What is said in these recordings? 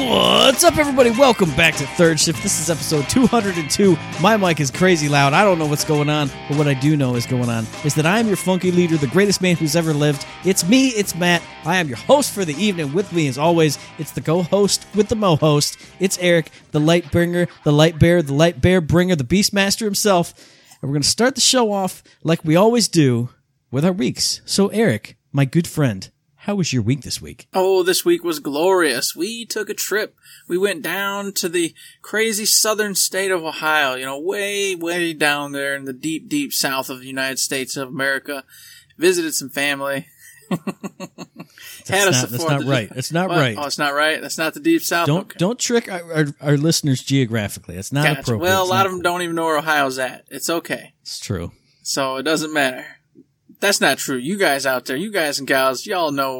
What's up, everybody? Welcome back to Third Shift. This is episode 202. My mic is crazy loud. I don't know what's going on, but what I do know is going on is that I am your funky leader, the greatest man who's ever lived. It's me, it's Matt. I am your host for the evening. With me, as always, it's the go-host with the mo-host. It's Eric, the light bringer, the light bear bringer, the beastmaster himself. And we're going to start the show off like we always do with our weeks. So, Eric, my good friend, how was your week this week? Oh, this week was glorious. We took a trip. We went down to the crazy southern state of Ohio, you know, way, way down there in the deep, deep south of the United States of America. Visited some family. It's not right. Oh, it's not right? That's not the deep south? Don't trick our listeners geographically. It's not appropriate. Well, a lot of them don't even know where Ohio's at. It's okay. It's true. So it doesn't matter. That's not true. You guys out there, you guys and gals, y'all know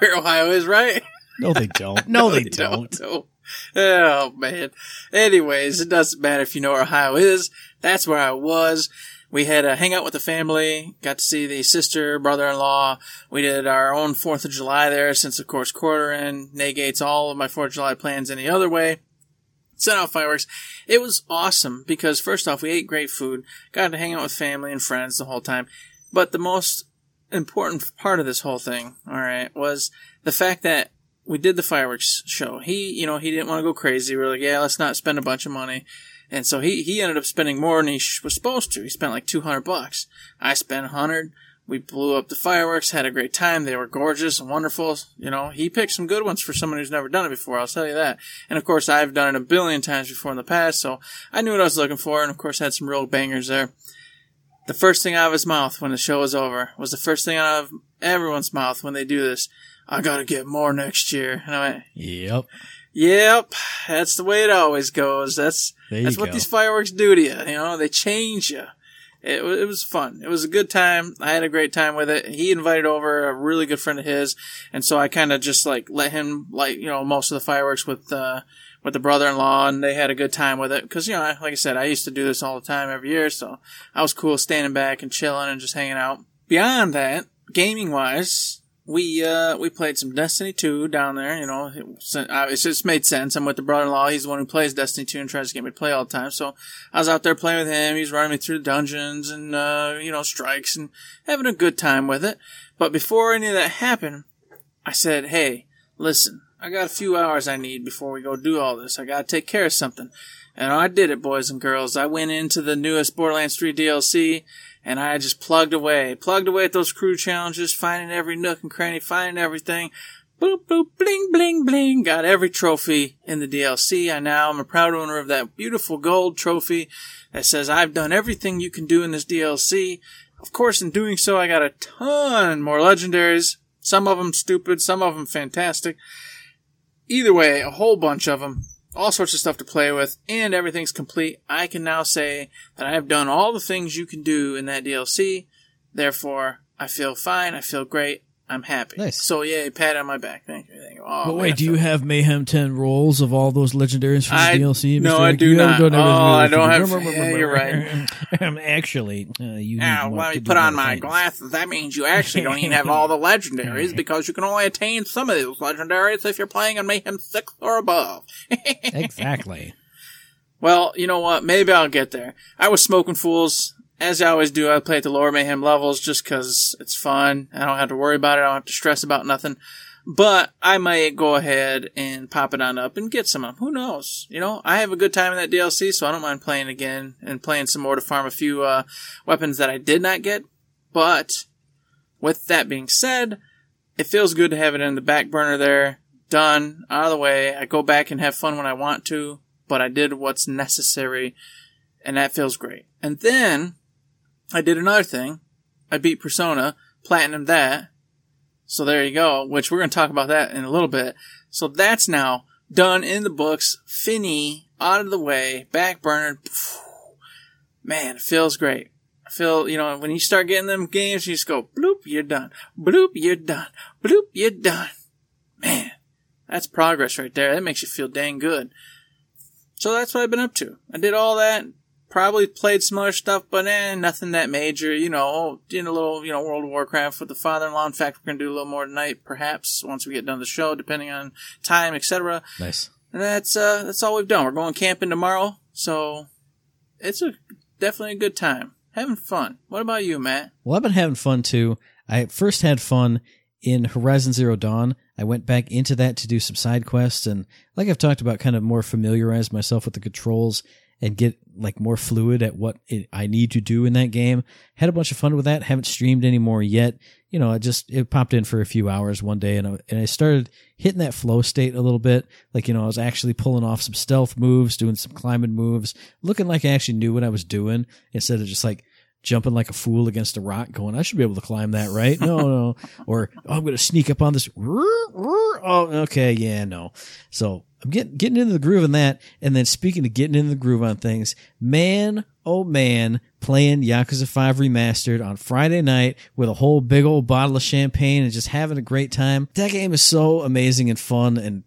where Ohio is, right? No, they don't. No, they don't. No. Oh, man. Anyways, it doesn't matter if you know where Ohio is. That's where I was. We had a hangout with the family, got to see the sister, brother-in-law. We did our own 4th of July there since, of course, quarter end negates all of my 4th of July plans any other way. Sent out fireworks. It was awesome because, first off, we ate great food, got to hang out with family and friends the whole time. But the most important part of this whole thing, all right, was the fact that we did the fireworks show. He didn't want to go crazy. We were like, yeah, let's not spend a bunch of money. And so he ended up spending more than he was supposed to. He spent like $200. I spent $100. We blew up the fireworks, had a great time. They were gorgeous and wonderful. You know, he picked some good ones for someone who's never done it before. I'll tell you that. And of course, I've done it a billion times before in the past. So I knew what I was looking for. And of course, had some real bangers there. The first thing out of his mouth when the show was over was the first thing out of everyone's mouth when they do this. I gotta get more next year. And I went, Yep. That's the way it always goes. That's what these fireworks do to you. You know, they change you. It was fun. It was a good time. I had a great time with it. He invited over a really good friend of his. And so I kind of just like let him light, you know, most of the fireworks with the brother-in-law, and they had a good time with it. Because, you know, like I said, I used to do this all the time every year, so I was cool standing back and chilling and just hanging out. Beyond that, gaming-wise, we played some Destiny 2 down there, you know. It just made sense. I'm with the brother-in-law. He's the one who plays Destiny 2 and tries to get me to play all the time. So I was out there playing with him. He's running me through the dungeons and, you know, strikes and having a good time with it. But before any of that happened, I said, hey, listen. I got a few hours I need before we go do all this. I gotta take care of something. And I did it, boys and girls. I went into the newest Borderlands 3 DLC, and I just plugged away at those crew challenges, finding every nook and cranny, finding everything. Boop, boop, bling, bling, bling. Got every trophy in the DLC. I now am a proud owner of that beautiful gold trophy that says I've done everything you can do in this DLC. Of course, in doing so, I got a ton more legendaries. Some of them stupid, some of them fantastic. Either way, a whole bunch of them, all sorts of stuff to play with, and everything's complete. I can now say that I have done all the things you can do in that DLC. Therefore, I feel fine. I feel great. I'm happy. Nice. So, yay, pat on my back. Thank you. Oh, but wait, do you have Mayhem 10 rolls of all those legendaries from the DLC? No, I do not. Oh, I don't have... Yeah, you're right. Actually, you... Now, let me put on my glasses. That means you actually don't even have all the legendaries because you can only attain some of those legendaries if you're playing on Mayhem 6 or above. Exactly. Well, you know what? Maybe I'll get there. I was smoking fools. As I always do, I play at the lower Mayhem levels just because it's fun. I don't have to worry about it. I don't have to stress about nothing. But I might go ahead and pop it on up and get some of them. Who knows? You know, I have a good time in that DLC, so I don't mind playing again and playing some more to farm a few weapons that I did not get. But with that being said, it feels good to have it in the back burner there. Done. Out of the way. I go back and have fun when I want to, but I did what's necessary, and that feels great. And then... I did another thing. I beat Persona, platinumed that. So there you go, which we're going to talk about that in a little bit. So that's now done in the books, finny, out of the way, back burner. Man, it feels great. I feel, you know, when you start getting them games, you just go, bloop, you're done. Bloop, you're done. Bloop, you're done. Man, that's progress right there. That makes you feel dang good. So that's what I've been up to. I did all that, probably played some other stuff, but nothing that major. You know, did a little, you know, World of Warcraft with the father-in-law. In fact, we're going to do a little more tonight, perhaps, once we get done with the show, depending on time, etc. Nice. And that's all we've done. We're going camping tomorrow, so it's definitely a good time. Having fun. What about you, Matt? Well, I've been having fun, too. I first had fun in Horizon Zero Dawn. I went back into that to do some side quests, and like I've talked about, kind of more familiarize myself with the controls and get like more fluid at what I need to do in that game. Had a bunch of fun with that. Haven't streamed anymore yet. You know, it popped in for a few hours one day, and I started hitting that flow state a little bit. Like, you know, I was actually pulling off some stealth moves, doing some climbing moves, looking like I actually knew what I was doing instead of just like jumping like a fool against a rock going, I should be able to climb that, right? No. Or, oh, I'm going to sneak up on this. Oh, okay. Yeah, no. So I'm getting into the groove on that. And then speaking of getting into the groove on things, man, oh man, playing Yakuza 5 Remastered on Friday night with a whole big old bottle of champagne and just having a great time. That game is so amazing and fun and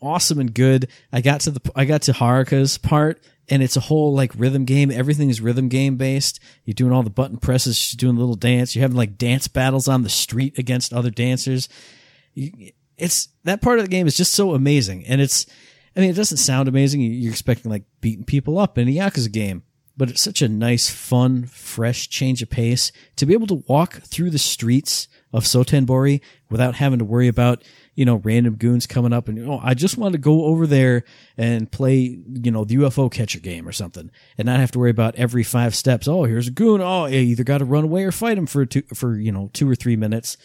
awesome and good. I got to Haruka's part. And it's a whole like rhythm game. Everything is rhythm game based. You're doing all the button presses. She's doing a little dance. You're having like dance battles on the street against other dancers. It's that part of the game is just so amazing. And it doesn't sound amazing. You're expecting like beating people up in a Yakuza game, but it's such a nice, fun, fresh change of pace to be able to walk through the streets of Sotenbori without having to worry about, you know, random goons coming up and, oh, I just want to go over there and play, you know, the UFO catcher game or something and not have to worry about every 5 steps. Oh, here's a goon. Oh, you either got to run away or fight him for 2 or 3 minutes.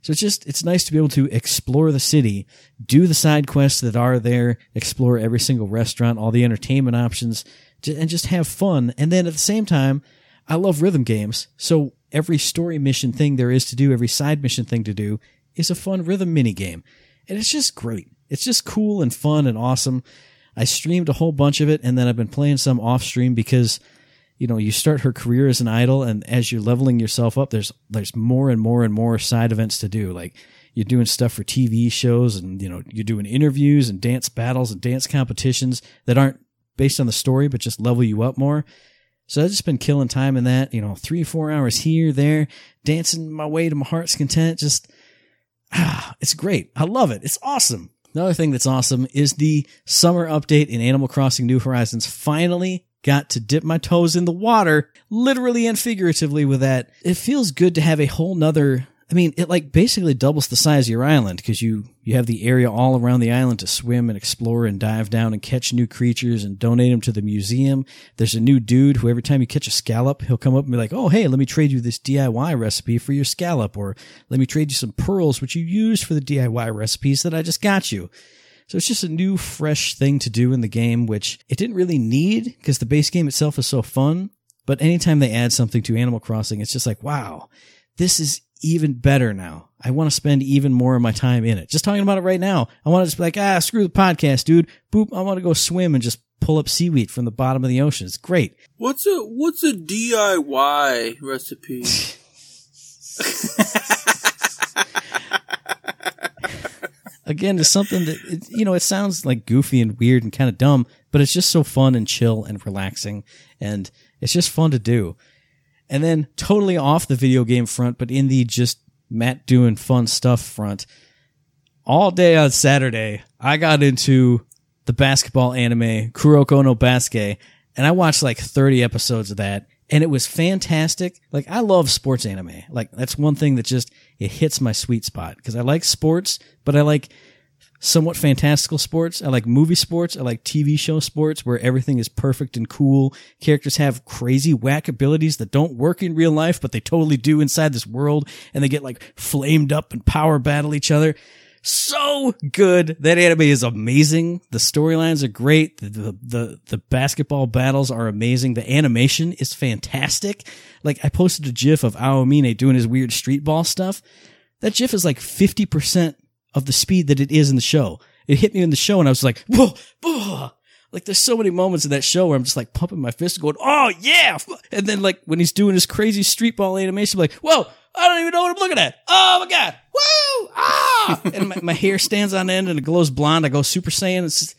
So it's nice to be able to explore the city, do the side quests that are there, explore every single restaurant, all the entertainment options, and just have fun. And then at the same time, I love rhythm games. So every story mission thing there is to do, every side mission thing to do, is a fun rhythm mini game. And it's just great. It's just cool and fun and awesome. I streamed a whole bunch of it, and then I've been playing some off stream because, you know, you start her career as an idol, and as you're leveling yourself up, there's more and more and more side events to do. Like, you're doing stuff for TV shows, and, you know, you're doing interviews and dance battles and dance competitions that aren't based on the story, but just level you up more. So I've just been killing time in that, you know, 3-4 hours here, there, dancing my way to my heart's content. Just, it's great. I love it. It's awesome. Another thing that's awesome is the summer update in Animal Crossing New Horizons. Finally got to dip my toes in the water, literally and figuratively with that. It feels good to have a whole nother, I mean, it like basically doubles the size of your island because you have the area all around the island to swim and explore and dive down and catch new creatures and donate them to the museum. There's a new dude who every time you catch a scallop, he'll come up and be like, oh, hey, let me trade you this DIY recipe for your scallop, or let me trade you some pearls, which you used for the DIY recipes that I just got you. So it's just a new, fresh thing to do in the game, which it didn't really need because the base game itself is so fun. But anytime they add something to Animal Crossing, it's just like, wow, this is even better now. I want to spend even more of my time in it. Just talking about it right now, I want to just be like, screw the podcast, dude. Boop, I want to go swim and just pull up seaweed from the bottom of the ocean. It's great. What's a DIY recipe? Again, it's something that, you know, it sounds like goofy and weird and kind of dumb, but it's just so fun and chill and relaxing, and it's just fun to do. And then totally off the video game front, but in the just Matt doing fun stuff front, all day on Saturday, I got into the basketball anime, Kuroko no Basuke, and I watched like 30 episodes of that, and it was fantastic. Like, I love sports anime. Like, that's one thing that just, it hits my sweet spot, because I like sports, but I like somewhat fantastical sports. I like movie sports. I like TV show sports where everything is perfect and cool. Characters have crazy whack abilities that don't work in real life, but they totally do inside this world. And they get like flamed up and power battle each other. So good. That anime is amazing. The storylines are great. The basketball battles are amazing. The animation is fantastic. Like, I posted a GIF of Aomine doing his weird street ball stuff. That GIF is like 50% of the speed that it is in the show. It hit me in the show and I was like, whoa, whoa. Like, there's so many moments in that show where I'm just like pumping my fist going, oh yeah. And then like when he's doing his crazy street ball animation, I'm like, whoa, I don't even know what I'm looking at. Oh my God. Woo! Ah! And my hair stands on end and it glows blonde. I go Super Saiyan. It's just,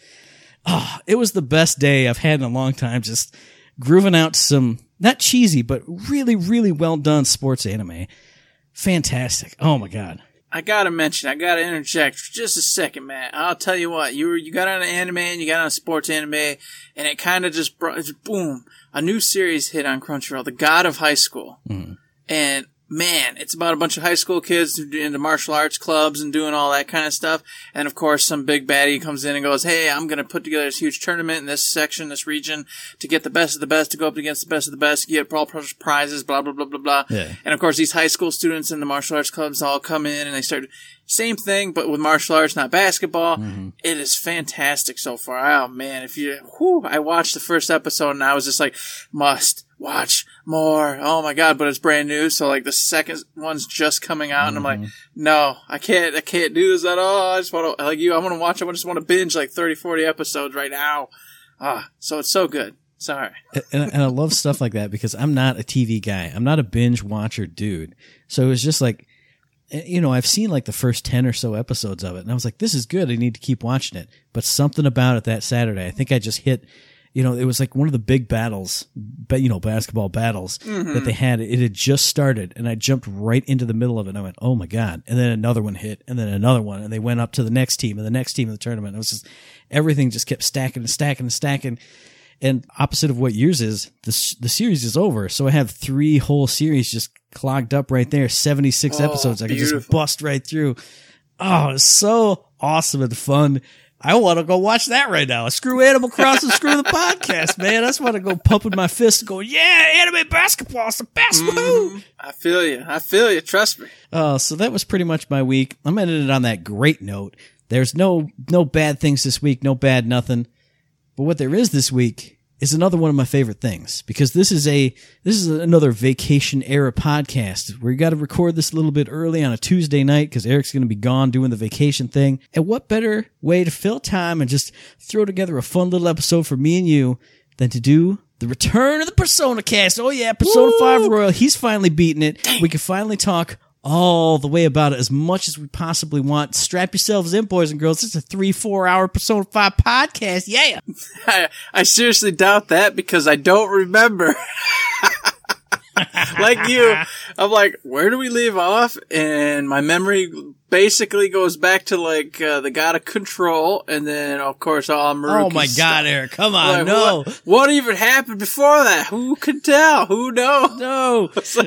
oh, it was the best day I've had in a long time, just grooving out some, not cheesy, but really, really well done sports anime. Fantastic. Oh my God. I gotta interject for just a second, Matt. I'll tell you what, you got on an anime and you got on a sports anime, and it kind of just brought, boom, a new series hit on Crunchyroll, The God of High School. Mm-hmm. And man, it's about a bunch of high school kids into martial arts clubs and doing all that kind of stuff. And of course, some big baddie comes in and goes, hey, I'm going to put together this huge tournament in this section, this region, to get the best of the best, to go up against the best of the best, get all prizes, blah, blah, blah, blah, blah. Yeah. And of course, these high school students in the martial arts clubs all come in and they start same thing, but with martial arts, not basketball. Mm-hmm. It is fantastic so far. Oh man, I watched the first episode and I was just like, must watch more. Oh my God, but it's brand new. So like the second one's just coming out and I'm like, no, I can't do this at all. I just want to, like you, I just want to binge like 30, 40 episodes right now. So it's so good. Sorry. and I love stuff like that because I'm not a TV guy. I'm not a binge watcher dude. So it was just like, you know, I've seen like the first 10 or so episodes of it and I was like, this is good. I need to keep watching it. But something about it that Saturday, I think I just hit, you know, it was like one of the big battles, but you know, basketball battles that they had. It had just started and I jumped right into the middle of it and I went, oh my God. And then another one hit and then another one and they went up to the next team and the next team of the tournament. It was just, everything just kept stacking and stacking and stacking. And opposite of what yours is, the series is over. So I have three whole series just clogged up right there, 76 episodes. I can just bust right through. Oh, it's so awesome and fun. I want to go watch that right now. Screw Animal Crossing, screw the podcast, man. I just want to go pumping my fist and go, yeah, anime basketball's the best. Woohoo! I feel you. Trust me. So that was pretty much my week. I'm ending it on that great note. There's no bad things this week, no bad nothing. But what there is this week is another one of my favorite things, because this is another vacation era podcast. We got to record this a little bit early on a Tuesday night because Eric's going to be gone doing the vacation thing. And what better way to fill time and just throw together a fun little episode for me and you than to do the return of the Persona cast. Oh yeah, Persona 5 Royal. He's finally beaten it. We can finally talk all the way about it as much as we possibly want. Strap yourselves in, boys and girls. It's a 3-4 hour Persona 5 podcast. Yeah. I seriously doubt that because I don't remember. Like you, I'm like, where do we leave off? And my memory basically goes back to like the God of Control, and then of course all Maruki. Oh my stuff. God, Eric! Come on, like, no! What even happened before that? Who could tell? Who knows?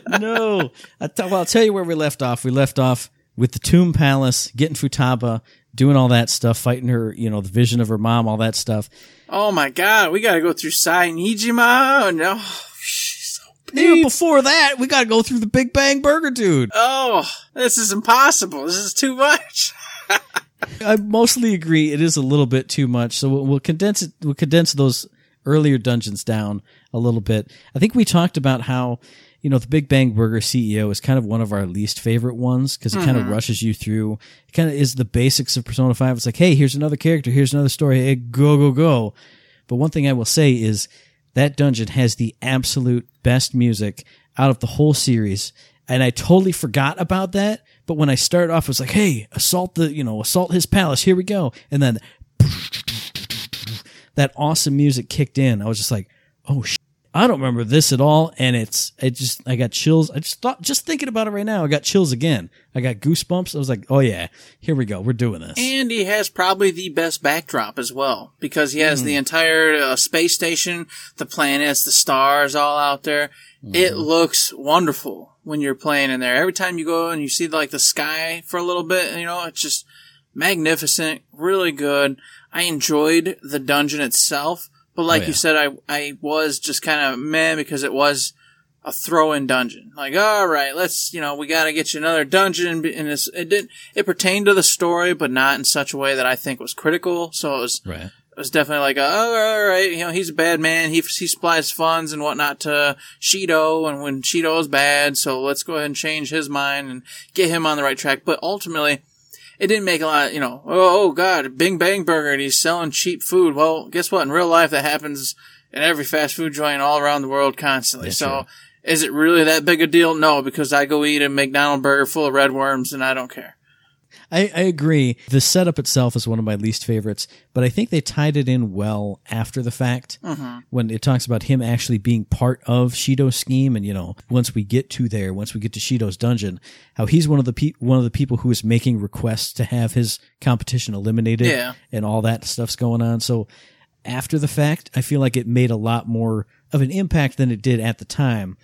No. I'll tell you where we left off. We left off with the Tomb Palace, getting Futaba, doing all that stuff, fighting her, you know, the vision of her mom, all that stuff. Oh my God, we got to go through Sae Niijima. No. Even before that, we got to go through the Big Bang Burger, dude. Oh, this is impossible. This is too much. I mostly agree. It is a little bit too much. So we'll condense it. We'll condense those earlier dungeons down a little bit. I think we talked about how, you know, the Big Bang Burger CEO is kind of one of our least favorite ones because it kind of rushes you through. It kind of is the basics of Persona 5. It's like, hey, here's another character. Here's another story. Hey, go, go, go. But one thing I will say is, that dungeon has the absolute best music out of the whole series. And I totally forgot about that. But when I started off, it was like, hey, assault his palace. Here we go. And then that awesome music kicked in. I was just like, oh, shit. I don't remember this at all. And I got chills. I just thought, just thinking about it right now, I got chills again. I got goosebumps. I was like, oh yeah, here we go. We're doing this. And he has probably the best backdrop as well, because he has the entire space station, the planets, the stars all out there. Mm. It looks wonderful when you're playing in there. Every time you go and you see like the sky for a little bit, you know, it's just magnificent, really good. I enjoyed the dungeon itself. But like you said, I was just kind of meh because it was a throw-in dungeon. Like, all right, we got to get you another dungeon. And it pertained to the story, but not in such a way that I think was critical. So it was definitely like, all right, you know, he's a bad man. He supplies funds and whatnot to Shido, and when Shido is bad, so let's go ahead and change his mind and get him on the right track. But ultimately, it didn't make a lot, you know, oh God, Big Bang Burger, and he's selling cheap food. Well, guess what? In real life, that happens in every fast food joint all around the world constantly. That's so true. Is it really that big a deal? No, because I go eat a McDonald's burger full of red worms, and I don't care. I agree. The setup itself is one of my least favorites, but I think they tied it in well after the fact when it talks about him actually being part of Shido's scheme. And, you know, once we get to Shido's dungeon, how he's one of the people who is making requests to have his competition eliminated and all that stuff's going on. So after the fact, I feel like it made a lot more of an impact than it did at the time.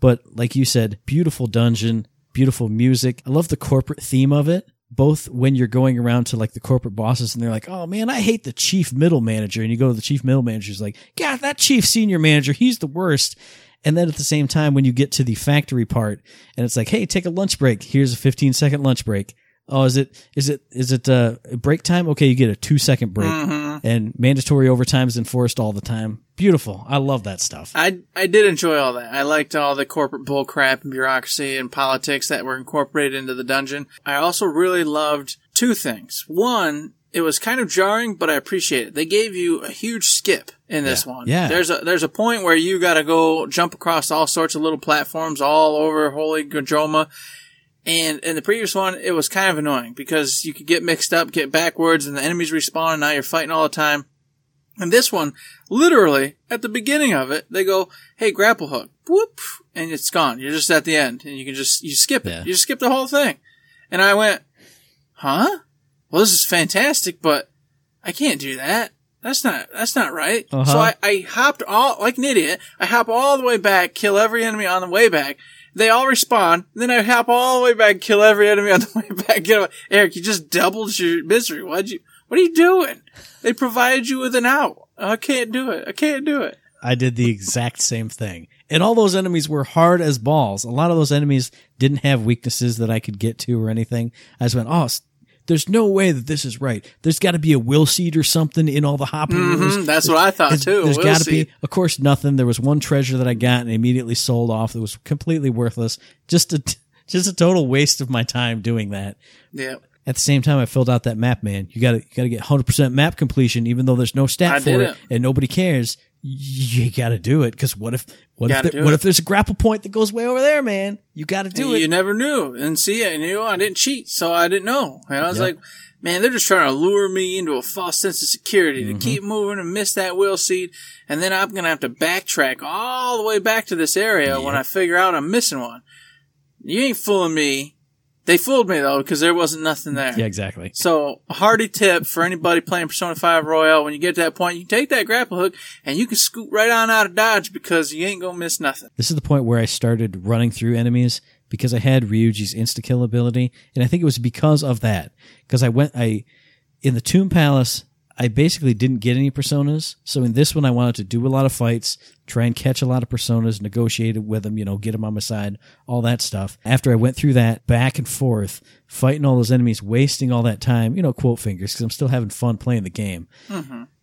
But like you said, beautiful dungeon, beautiful music. I love the corporate theme of it. Both when you're going around to like the corporate bosses and they're like, oh man, I hate the chief middle manager. And you go to the chief middle manager, who's like, God, that chief senior manager, he's the worst. And then at the same time, when you get to the factory part and it's like, hey, take a lunch break. Here's a 15-second lunch break. Oh, is it break time? Okay, you get a 2-second break. And mandatory overtime is enforced all the time. Beautiful. I love that stuff. I did enjoy all that. I liked all the corporate bullcrap and bureaucracy and politics that were incorporated into the dungeon. I also really loved two things. One, it was kind of jarring, but I appreciate it. They gave you a huge skip in this one. Yeah. There's a point where you gotta go jump across all sorts of little platforms all over Holy Gojoma. And in the previous one, it was kind of annoying because you could get mixed up, get backwards, and the enemies respawn, and now you're fighting all the time. And this one, literally, at the beginning of it, they go, hey, grapple hook, whoop, and it's gone. You're just at the end, and you skip it. Yeah. You just skip the whole thing. And I went, huh? Well, this is fantastic, but I can't do that. That's not right. Uh-huh. So I hopped like an idiot, I hop all the way back, kill every enemy on the way back. They all respawn, then I hop all the way back, kill every enemy on the way back. Get away. Eric, you just doubled your misery. What are you doing? They provided you with an out. I can't do it. I did the exact same thing. And all those enemies were hard as balls. A lot of those enemies didn't have weaknesses that I could get to or anything. I just went, oh, there's no way that this is right. There's got to be a will seed or something in all the hopper rooms. That's what I thought, too. There's got to be. Of course, nothing. There was one treasure that I got and immediately sold off. That was completely worthless. Just a total waste of my time doing that. Yeah. At the same time, I filled out that map, man. You got to get 100% map completion, even though there's no stat for it and nobody cares. You got to do it because what if there's a grapple point that goes way over there, man? You got to do it. You never knew. And see, I didn't cheat, so I didn't know. And I was like, man, they're just trying to lure me into a false sense of security to keep moving and miss that will seed. And then I'm going to have to backtrack all the way back to this area when I figure out I'm missing one. You ain't fooling me. They fooled me, though, because there wasn't nothing there. Yeah, exactly. So, a hearty tip for anybody playing Persona 5 Royal. When you get to that point, you can take that grapple hook, and you can scoot right on out of dodge because you ain't going to miss nothing. This is the point where I started running through enemies because I had Ryuji's insta-kill ability, and I think it was because of that. Because in the Tomb Palace, I basically didn't get any Personas. So in this one, I wanted to do a lot of fights, try and catch a lot of Personas, negotiate with them, get them on my side, all that stuff. After I went through that back and forth, fighting all those enemies, wasting all that time, quote fingers, because I'm still having fun playing the game.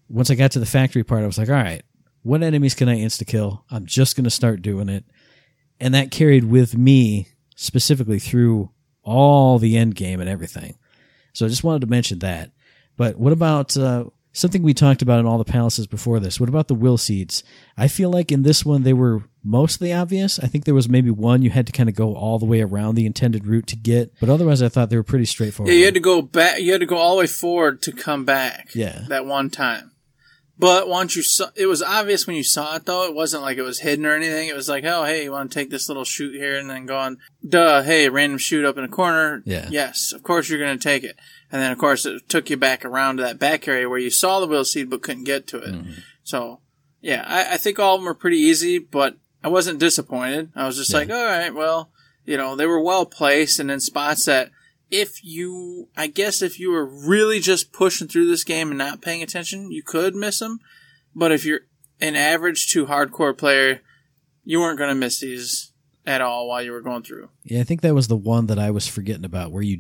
Once I got to the factory part, I was like, all right, what enemies can I insta-kill? I'm just going to start doing it. And that carried with me specifically through all the end game and everything. So I just wanted to mention that. But what about something we talked about in all the palaces before this? What about the will seeds? I feel like in this one, they were mostly obvious. I think there was maybe one you had to kind of go all the way around the intended route to get. But otherwise, I thought they were pretty straightforward. Yeah, you had to go back. You had to go all the way forward to come back. Yeah. That one time. But once you saw, it was obvious when you saw it, though. It wasn't like it was hidden or anything. It was like, oh, hey, you want to take this little shoot here and then go on, duh, hey, random shoot up in a corner. Yeah. Yes, of course you're going to take it. And then, of course, it took you back around to that back area where you saw the will seed but couldn't get to it. So, yeah, I think all of them were pretty easy, but I wasn't disappointed. I was just like, all right, well, they were well placed and in spots that if you were really just pushing through this game and not paying attention, you could miss them. But if you're an average to hardcore player, you weren't going to miss these at all while you were going through. Yeah, I think that was the one that I was forgetting about, where you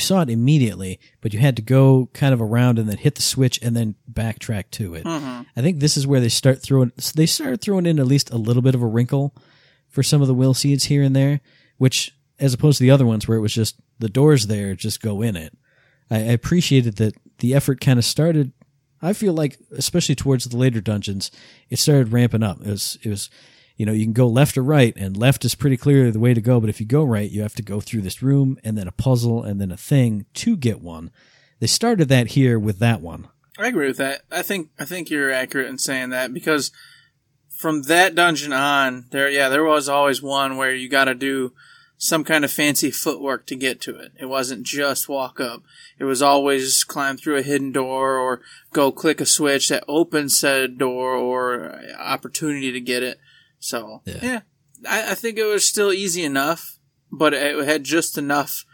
saw it immediately, but you had to go kind of around and then hit the switch and then backtrack to it. I think this is where they started throwing in at least a little bit of a wrinkle for some of the will seeds here and there, which, as opposed to the other ones where it was just the doors there, just go in it. I appreciated that the effort kind of started, I feel like, especially towards the later dungeons, it started ramping up. It was you know, you can go left or right, and left is pretty clearly the way to go. But if you go right, you have to go through this room and then a puzzle and then a thing to get one. They started that here with that one. I agree with that. I think you're accurate in saying that, because from that dungeon on, there was always one where you got to do some kind of fancy footwork to get to it. It wasn't just walk up. It was always climb through a hidden door or go click a switch that opens said door or opportunity to get it. So, yeah. I think it was still easy enough, but it had just enough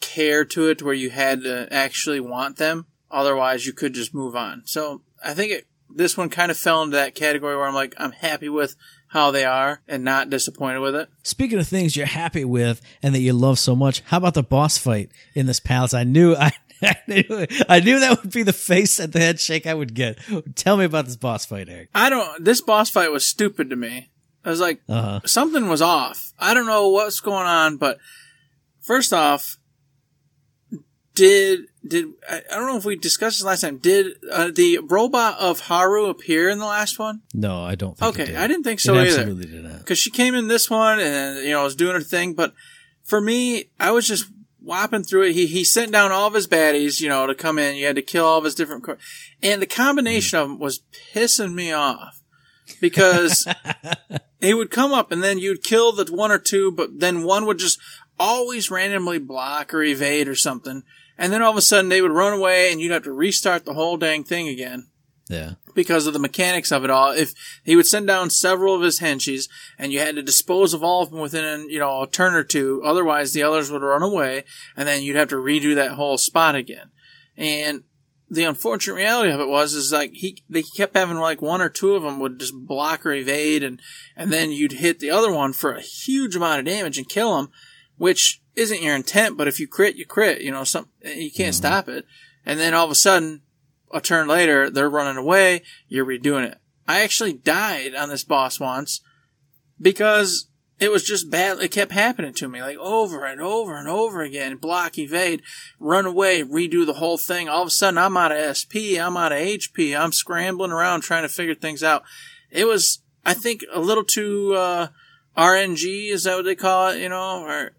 care to it where you had to actually want them. Otherwise, you could just move on. So, I think this one kind of fell into that category where I'm like, I'm happy with how they are and not disappointed with it. Speaking of things you're happy with and that you love so much, how about the boss fight in this palace? I knew that would be the face at the head shake I would get. Tell me about this boss fight, Eric. This boss fight was stupid to me. I was like, something was off. I don't know what's going on, but first off, I don't know if we discussed this last time. Did the robot of Haru appear in the last one? No, I don't think so. Okay, I didn't think so either. Absolutely did not. Because she came in this one and, you know, was doing her thing. But for me, I was just whopping through it. He sent down all of his baddies, you know, to come in. You had to kill all of his different... and the combination of them was pissing me off. Because he would come up and then you'd kill the one or two, but then one would just always randomly block or evade or something. And then all of a sudden they would run away and you'd have to restart the whole dang thing again. Yeah. Because of the mechanics of it all. If he would send down several of his henchies and you had to dispose of all of them within, you know, a turn or two. Otherwise the others would run away and then you'd have to redo that whole spot again. And the unfortunate reality of it was like they kept having like one or two of them would just block or evade and then you'd hit the other one for a huge amount of damage and kill him, which isn't your intent, but if you crit, you crit. You know, you can't stop it. And then all of a sudden, a turn later, they're running away. You're redoing it. I actually died on this boss once because it was just bad. It kept happening to me, like over and over and over again. Block, evade, run away, redo the whole thing. All of a sudden, I'm out of SP. I'm out of HP. I'm scrambling around trying to figure things out. It was, I think, a little too RNG. Is that what they call it? You know, or...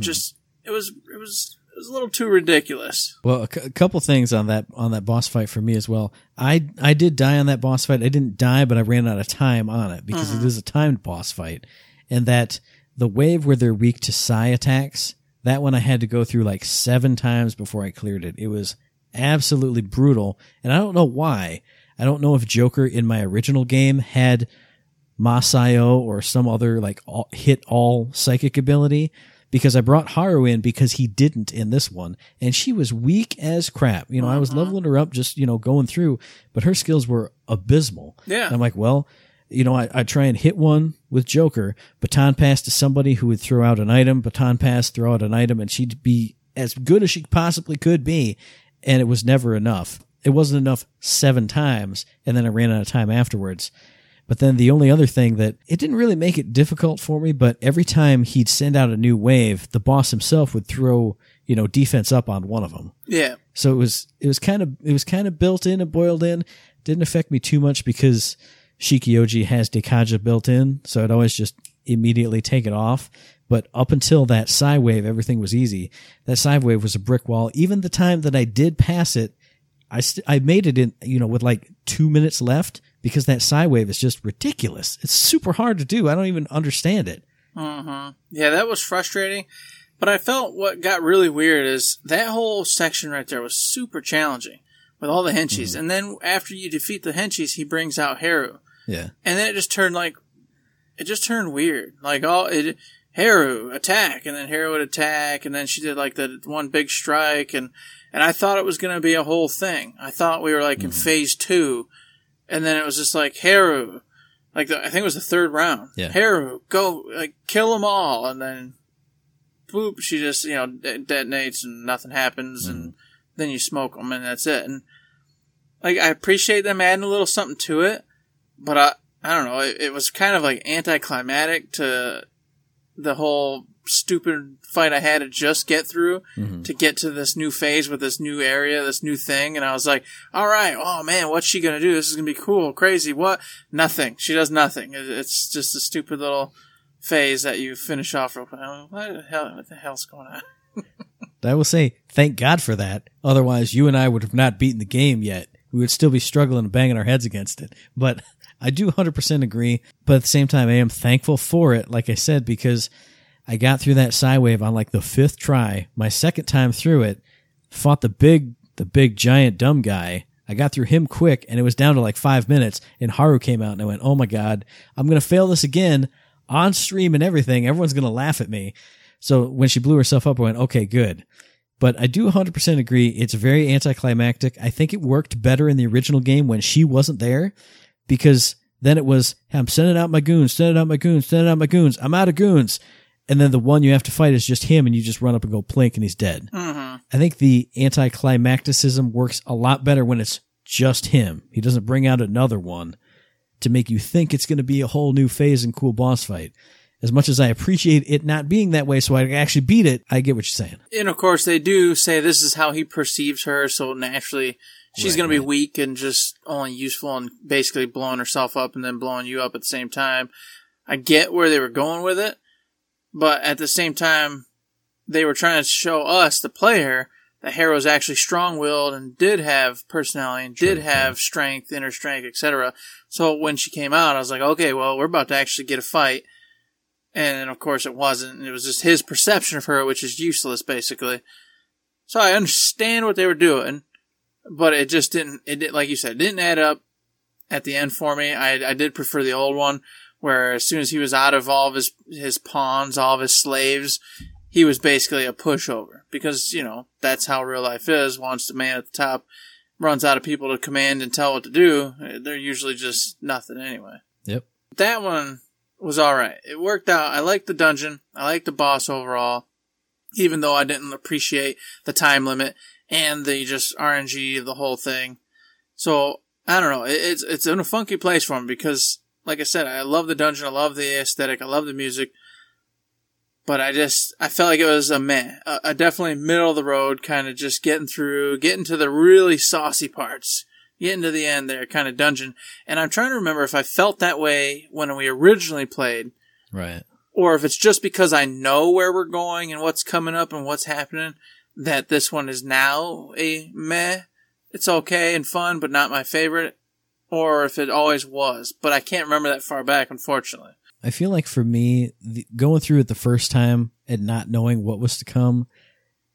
just it was a little too ridiculous. Well, a couple things on that boss fight for me as well. I did die on that boss fight. I didn't die, but I ran out of time on it because it is a timed boss fight, and that the wave where they're weak to psi attacks, that one I had to go through like 7 times before I cleared it. It was absolutely brutal, and I don't know why. I don't know if Joker in my original game had Masayo or some other like all psychic ability. Because I brought Haru in because he didn't in this one. And she was weak as crap. You know, I was leveling her up just, you know, going through. But her skills were abysmal. Yeah. And I'm like, well, you know, I try and hit one with Joker. Baton pass to somebody who would throw out an item. Baton pass, throw out an item. And she'd be as good as she possibly could be. And it was never enough. It wasn't enough 7 times. And then I ran out of time afterwards. But then the only other thing that it didn't really make it difficult for me, but every time he'd send out a new wave, the boss himself would throw, you know, defense up on one of them. Yeah. So it was kind of built in and boiled in. Didn't affect me too much because Shiki-Ouji has Dekaja built in, so I'd always just immediately take it off. But up until that psi wave, everything was easy. That psi wave was a brick wall. Even the time that I did pass it, I made it in, you know, with like 2 minutes left. Because that psi wave is just ridiculous. It's super hard to do. I don't even understand it. Yeah, that was frustrating. But I felt what got really weird is that whole section right there was super challenging with all the henchies. And then after you defeat the henchies, he brings out Haru. Yeah. And then it just turned weird. Like Haru attack, and then Haru would attack, and then she did like the one big strike, and I thought it was going to be a whole thing. I thought we were like in phase 2. And then it was just like, Haru, like I think it was the 3rd round. Yeah. Haru, go, like, kill them all. And then, boop, she just, you know, detonates and nothing happens. And then you smoke them and that's it. And, like, I appreciate them adding a little something to it. But I don't know, it was kind of like anticlimactic to the whole stupid fight I had to just get through to get to this new phase with this new area, this new thing. And I was like, all right, oh man, what's she going to do? This is going to be cool, crazy. What? Nothing. She does nothing. It's just a stupid little phase that you finish off real quick. I'm like, what the hell's going on? I will say, thank God for that. Otherwise, you and I would have not beaten the game yet. We would still be struggling and banging our heads against it. But I do 100% agree. But at the same time, I am thankful for it, like I said, because I got through that side wave on like the fifth try. My second time through it, fought the big giant dumb guy. I got through him quick, and it was down to like 5 minutes, and Haru came out, and I went, oh my God, I'm going to fail this again on stream and everything. Everyone's going to laugh at me. So when she blew herself up, I went, okay, good. But I do 100% agree. It's very anticlimactic. I think it worked better in the original game when she wasn't there, because then it was, hey, I'm sending out my goons, sending out my goons, sending out my goons. I'm out of goons. And then the one you have to fight is just him, and you just run up and go plink, and he's dead. Mm-hmm. I think the anticlimacticism works a lot better when it's just him. He doesn't bring out another one to make you think it's going to be a whole new phase and cool boss fight. As much as I appreciate it not being that way, so I actually beat it, I get what you're saying. And of course, they do say this is how he perceives her, so naturally she's going to be weak and just only useful and basically blowing herself up and then blowing you up at the same time. I get where they were going with it, but at the same time, they were trying to show us, the player, that Haru's actually strong-willed and did have personality and did have strength, inner strength, etc. So when she came out, I was like, okay, well, we're about to actually get a fight. And, of course, it wasn't. It was just his perception of her, which is useless, basically. So I understand what they were doing, but it just didn't, like you said, it didn't add up at the end for me. I did prefer the old one, where as soon as he was out of all of his pawns, all of his slaves, he was basically a pushover. Because, you know, that's how real life is. Once the man at the top runs out of people to command and tell what to do, they're usually just nothing anyway. Yep. That one was all right. It worked out. I liked the dungeon. I liked the boss overall, even though I didn't appreciate the time limit and the just RNG of the whole thing. So, I don't know. It's in a funky place for me because, like I said, I love the dungeon. I love the aesthetic. I love the music. But I felt like it was a meh. A definitely middle of the road, kind of just getting through, getting to the really saucy parts. Getting to the end there, kind of dungeon. And I'm trying to remember if I felt that way when we originally played. Right. Or if it's just because I know where we're going and what's coming up and what's happening, that this one is now a meh. It's okay and fun, but not my favorite. Or if it always was. But I can't remember that far back, unfortunately. I feel like for me, going through it the first time and not knowing what was to come,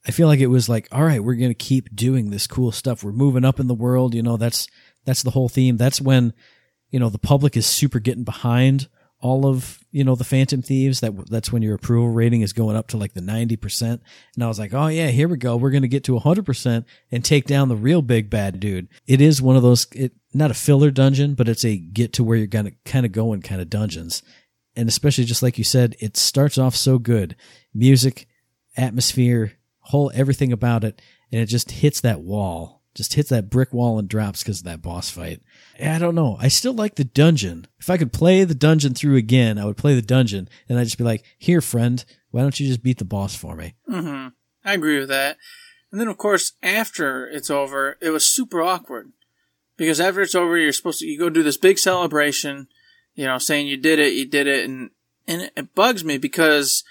I feel like it was like, all right, we're going to keep doing this cool stuff. We're moving up in the world. You know, that's the whole theme. That's when, you know, the public is super getting behind all of, you know, the Phantom Thieves. That's when your approval rating is going up to like the 90%. And I was like, oh yeah, here we go. We're going to get to 100% and take down the real big bad dude. It is one of those, not a filler dungeon, but it's a get to where you're going to kind of going kind of dungeons. And especially just like you said, it starts off so good. Music, atmosphere, everything about it, and it just hits that brick wall and drops because of that boss fight. I don't know. I still like the dungeon. If I could play the dungeon through again, I would play the dungeon, and I'd just be like, here, friend, why don't you just beat the boss for me? Mm-hmm. I agree with that. And then, of course, after it's over, it was super awkward because after it's over, you're supposed to go do this big celebration, you know, saying you did it, and it bugs me because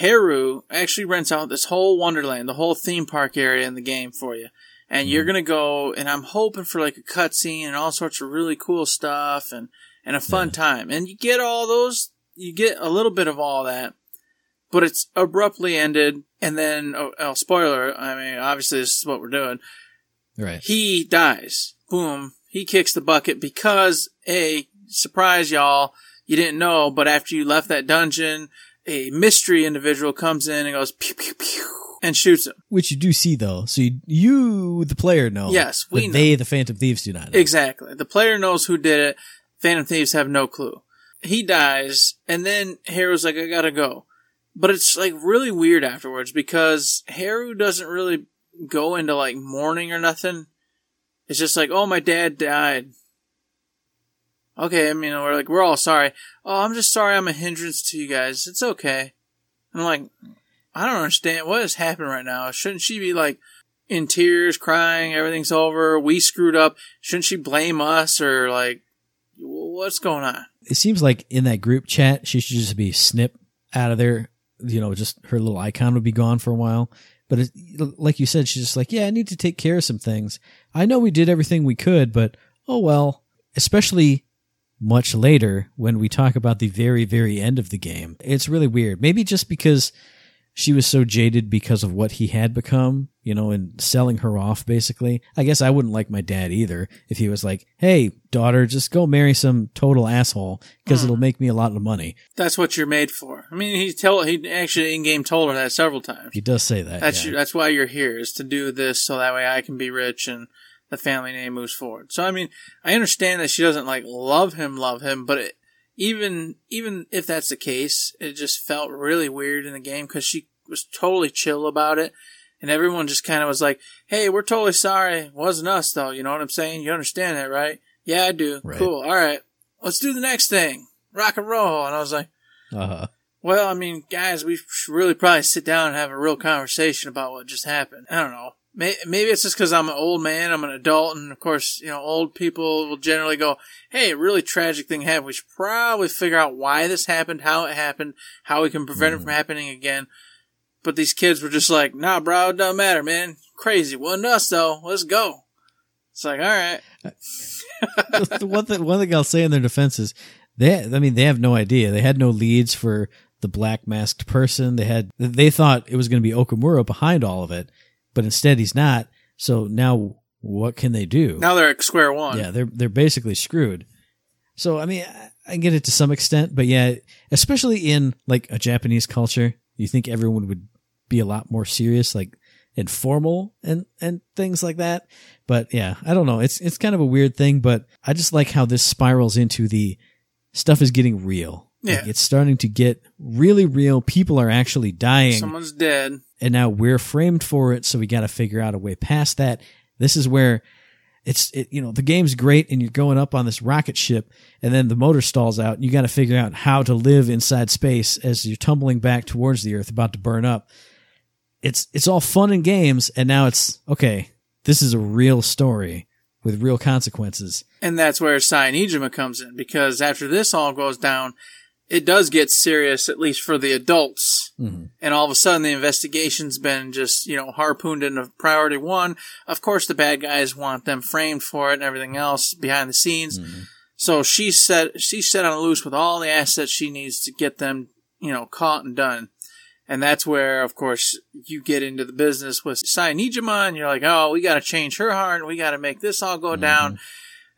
Haru actually rents out this whole Wonderland, the whole theme park area in the game for you. And you're going to go, and I'm hoping for like a cutscene and all sorts of really cool stuff and a fun time. And you get all those, you get a little bit of all that, but it's abruptly ended. And then, spoiler, I mean, obviously this is what we're doing. Right. He dies. Boom. He kicks the bucket because, surprise y'all, you didn't know, but after you left that dungeon, a mystery individual comes in and goes pew, pew, pew, and shoots him. Which you do see, though. So you the player, know. Yes, we know. They, the Phantom Thieves, do not know. Exactly. The player knows who did it. Phantom Thieves have no clue. He dies, and then Haru's like, I gotta go. But it's, like, really weird afterwards, because Haru doesn't really go into, like, mourning or nothing. It's just like, oh, my dad died. Okay, I mean, we're all sorry. Oh, I'm just sorry I'm a hindrance to you guys. It's okay. I'm like, I don't understand what is happening right now. Shouldn't she be like in tears, crying, everything's over, we screwed up? Shouldn't she blame us, or like, what's going on? It seems like in that group chat, she should just be snip out of there. You know, just her little icon would be gone for a while. But it, like you said, she's just like, yeah, I need to take care of some things. I know we did everything we could, but oh well. Especially much later when we talk about the very, very end of the game. It's really weird. Maybe just because she was so jaded because of what he had become, you know, and selling her off, basically. I guess I wouldn't like my dad either if he was like, hey, daughter, just go marry some total asshole because it'll make me a lot of money. That's what you're made for. I mean, he actually in-game told her that several times. He does say that. That's why you're here, is to do this so that way I can be rich and the family name moves forward. So, I mean, I understand that she doesn't, like, love him, but it, even if that's the case, it just felt really weird in the game because she was totally chill about it, and everyone just kind of was like, hey, we're totally sorry. It wasn't us, though. You know what I'm saying? You understand that, right? Yeah, I do. Right. Cool. All right. Let's do the next thing. Rock and roll. And I was like, well, I mean, guys, we should really probably sit down and have a real conversation about what just happened. I don't know. Maybe it's just because I'm an old man, I'm an adult, and of course, you know, old people will generally go, hey, a really tragic thing happened. We should probably figure out why this happened, how we can prevent it from happening again. But these kids were just like, nah, bro, it doesn't matter, man. Crazy. Wasn't us, though. Let's go. It's like, all right. One thing I'll say in their defense is, they have no idea. They had no leads for the black masked person. They thought it was going to be Okumura behind all of it. But instead, he's not. So now, what can they do? Now they're at square one. Yeah, they're basically screwed. So I mean, I get it to some extent, but yeah, especially in like a Japanese culture, you think everyone would be a lot more serious, like and formal and things like that. But yeah, I don't know. It's kind of a weird thing, but I just like how this spirals into the stuff is getting real. Yeah, like, it's starting to get really real. People are actually dying. Someone's dead. And now we're framed for it, so we got to figure out a way past that. This is where the game's great, and you're going up on this rocket ship, and then the motor stalls out, and you got to figure out how to live inside space as you're tumbling back towards the Earth, about to burn up. It's all fun and games, and now it's okay. This is a real story with real consequences, and that's where Sae Niijima comes in, because after this all goes down, it does get serious, at least for the adults. Mm-hmm. And all of a sudden, the investigation's been just, you know, harpooned into priority one. Of course, the bad guys want them framed for it and everything else behind the scenes. Mm-hmm. So she's set on loose with all the assets she needs to get them, you know, caught and done. And that's where, of course, you get into the business with Sae Niijima, and you're like, oh, we got to change her heart, and we got to make this all go down.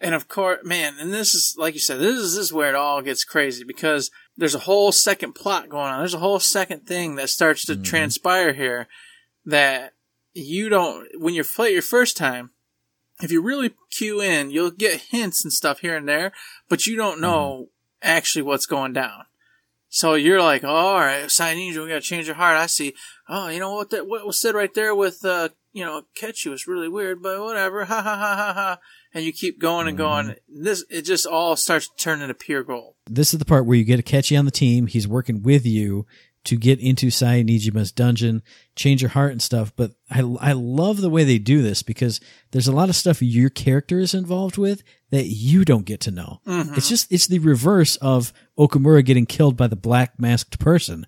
And of course, man, and this is, like you said, this is where it all gets crazy, because there's a whole second plot going on. There's a whole second thing that starts to transpire here that you don't, when you play it your first time, if you really cue in, you'll get hints and stuff here and there, but you don't know actually what's going down. So you're like, oh, all right, Sae Niijima, we got to change your heart. I see. Oh, you know what? What was said right there with, Akechi was really weird, but whatever. Ha ha ha ha ha. And you keep going and going. It just all starts to turn into pure gold. This is the part where you get Akechi on the team. He's working with you to get into Sae Nijima's dungeon, change your heart and stuff. But I love the way they do this, because there's a lot of stuff your character is involved with that you don't get to know. Mm-hmm. It's the reverse of Okumura getting killed by the black masked person.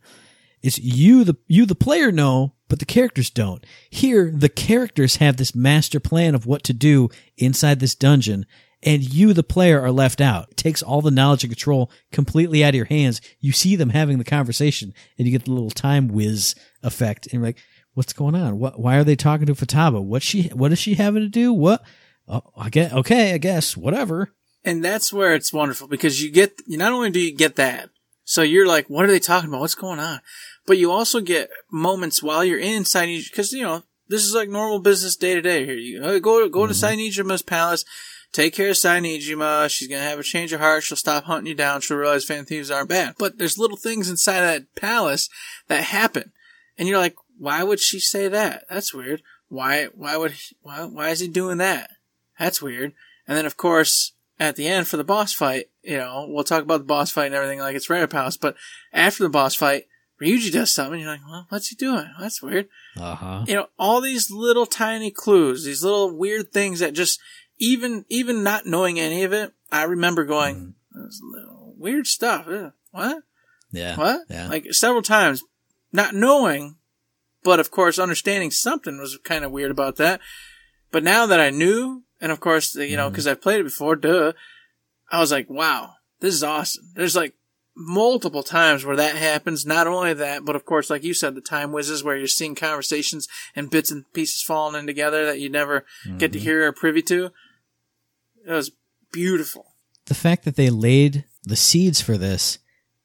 It's you, the player, know, but the characters don't. Here, the characters have this master plan of what to do inside this dungeon, and you, the player, are left out. It takes all the knowledge and control completely out of your hands. You see them having the conversation, and you get the little time whiz effect, and you're like, what's going on? Why are they talking to Futaba? What is she having to do? What? Oh, I guess, whatever. And that's where it's wonderful, because not only do you get that, so you're like, what are they talking about? What's going on? But you also get moments while you're in Sae Niijima, because, you know, this is like normal business day to day here. You go to Sae Nijima's palace, take care of Sae Niijima. She's going to have a change of heart. She'll stop hunting you down. She'll realize fan thieves aren't bad. But there's little things inside that palace that happen. And you're like, why would she say that? That's weird. Why is he doing that? That's weird. And then, of course, at the end for the boss fight, you know, we'll talk about the boss fight and everything like it's Rare Palace, but after the boss fight, Ryuji does something, you're like, well, what's he doing? That's weird. Uh-huh. You know, all these little tiny clues, these little weird things that just, even not knowing any of it, I remember going, this little weird stuff. What? Yeah. What? Yeah. Like, several times, not knowing, but of course, understanding something was kind of weird about that. But now that I knew, and of course, you know, because I've played it before, I was like, wow, this is awesome. There's like multiple times where that happens. Not only that, but of course, like you said, the time whizzes where you're seeing conversations and bits and pieces falling in together that you never get to hear or privy to. It was beautiful. The fact that they laid the seeds for this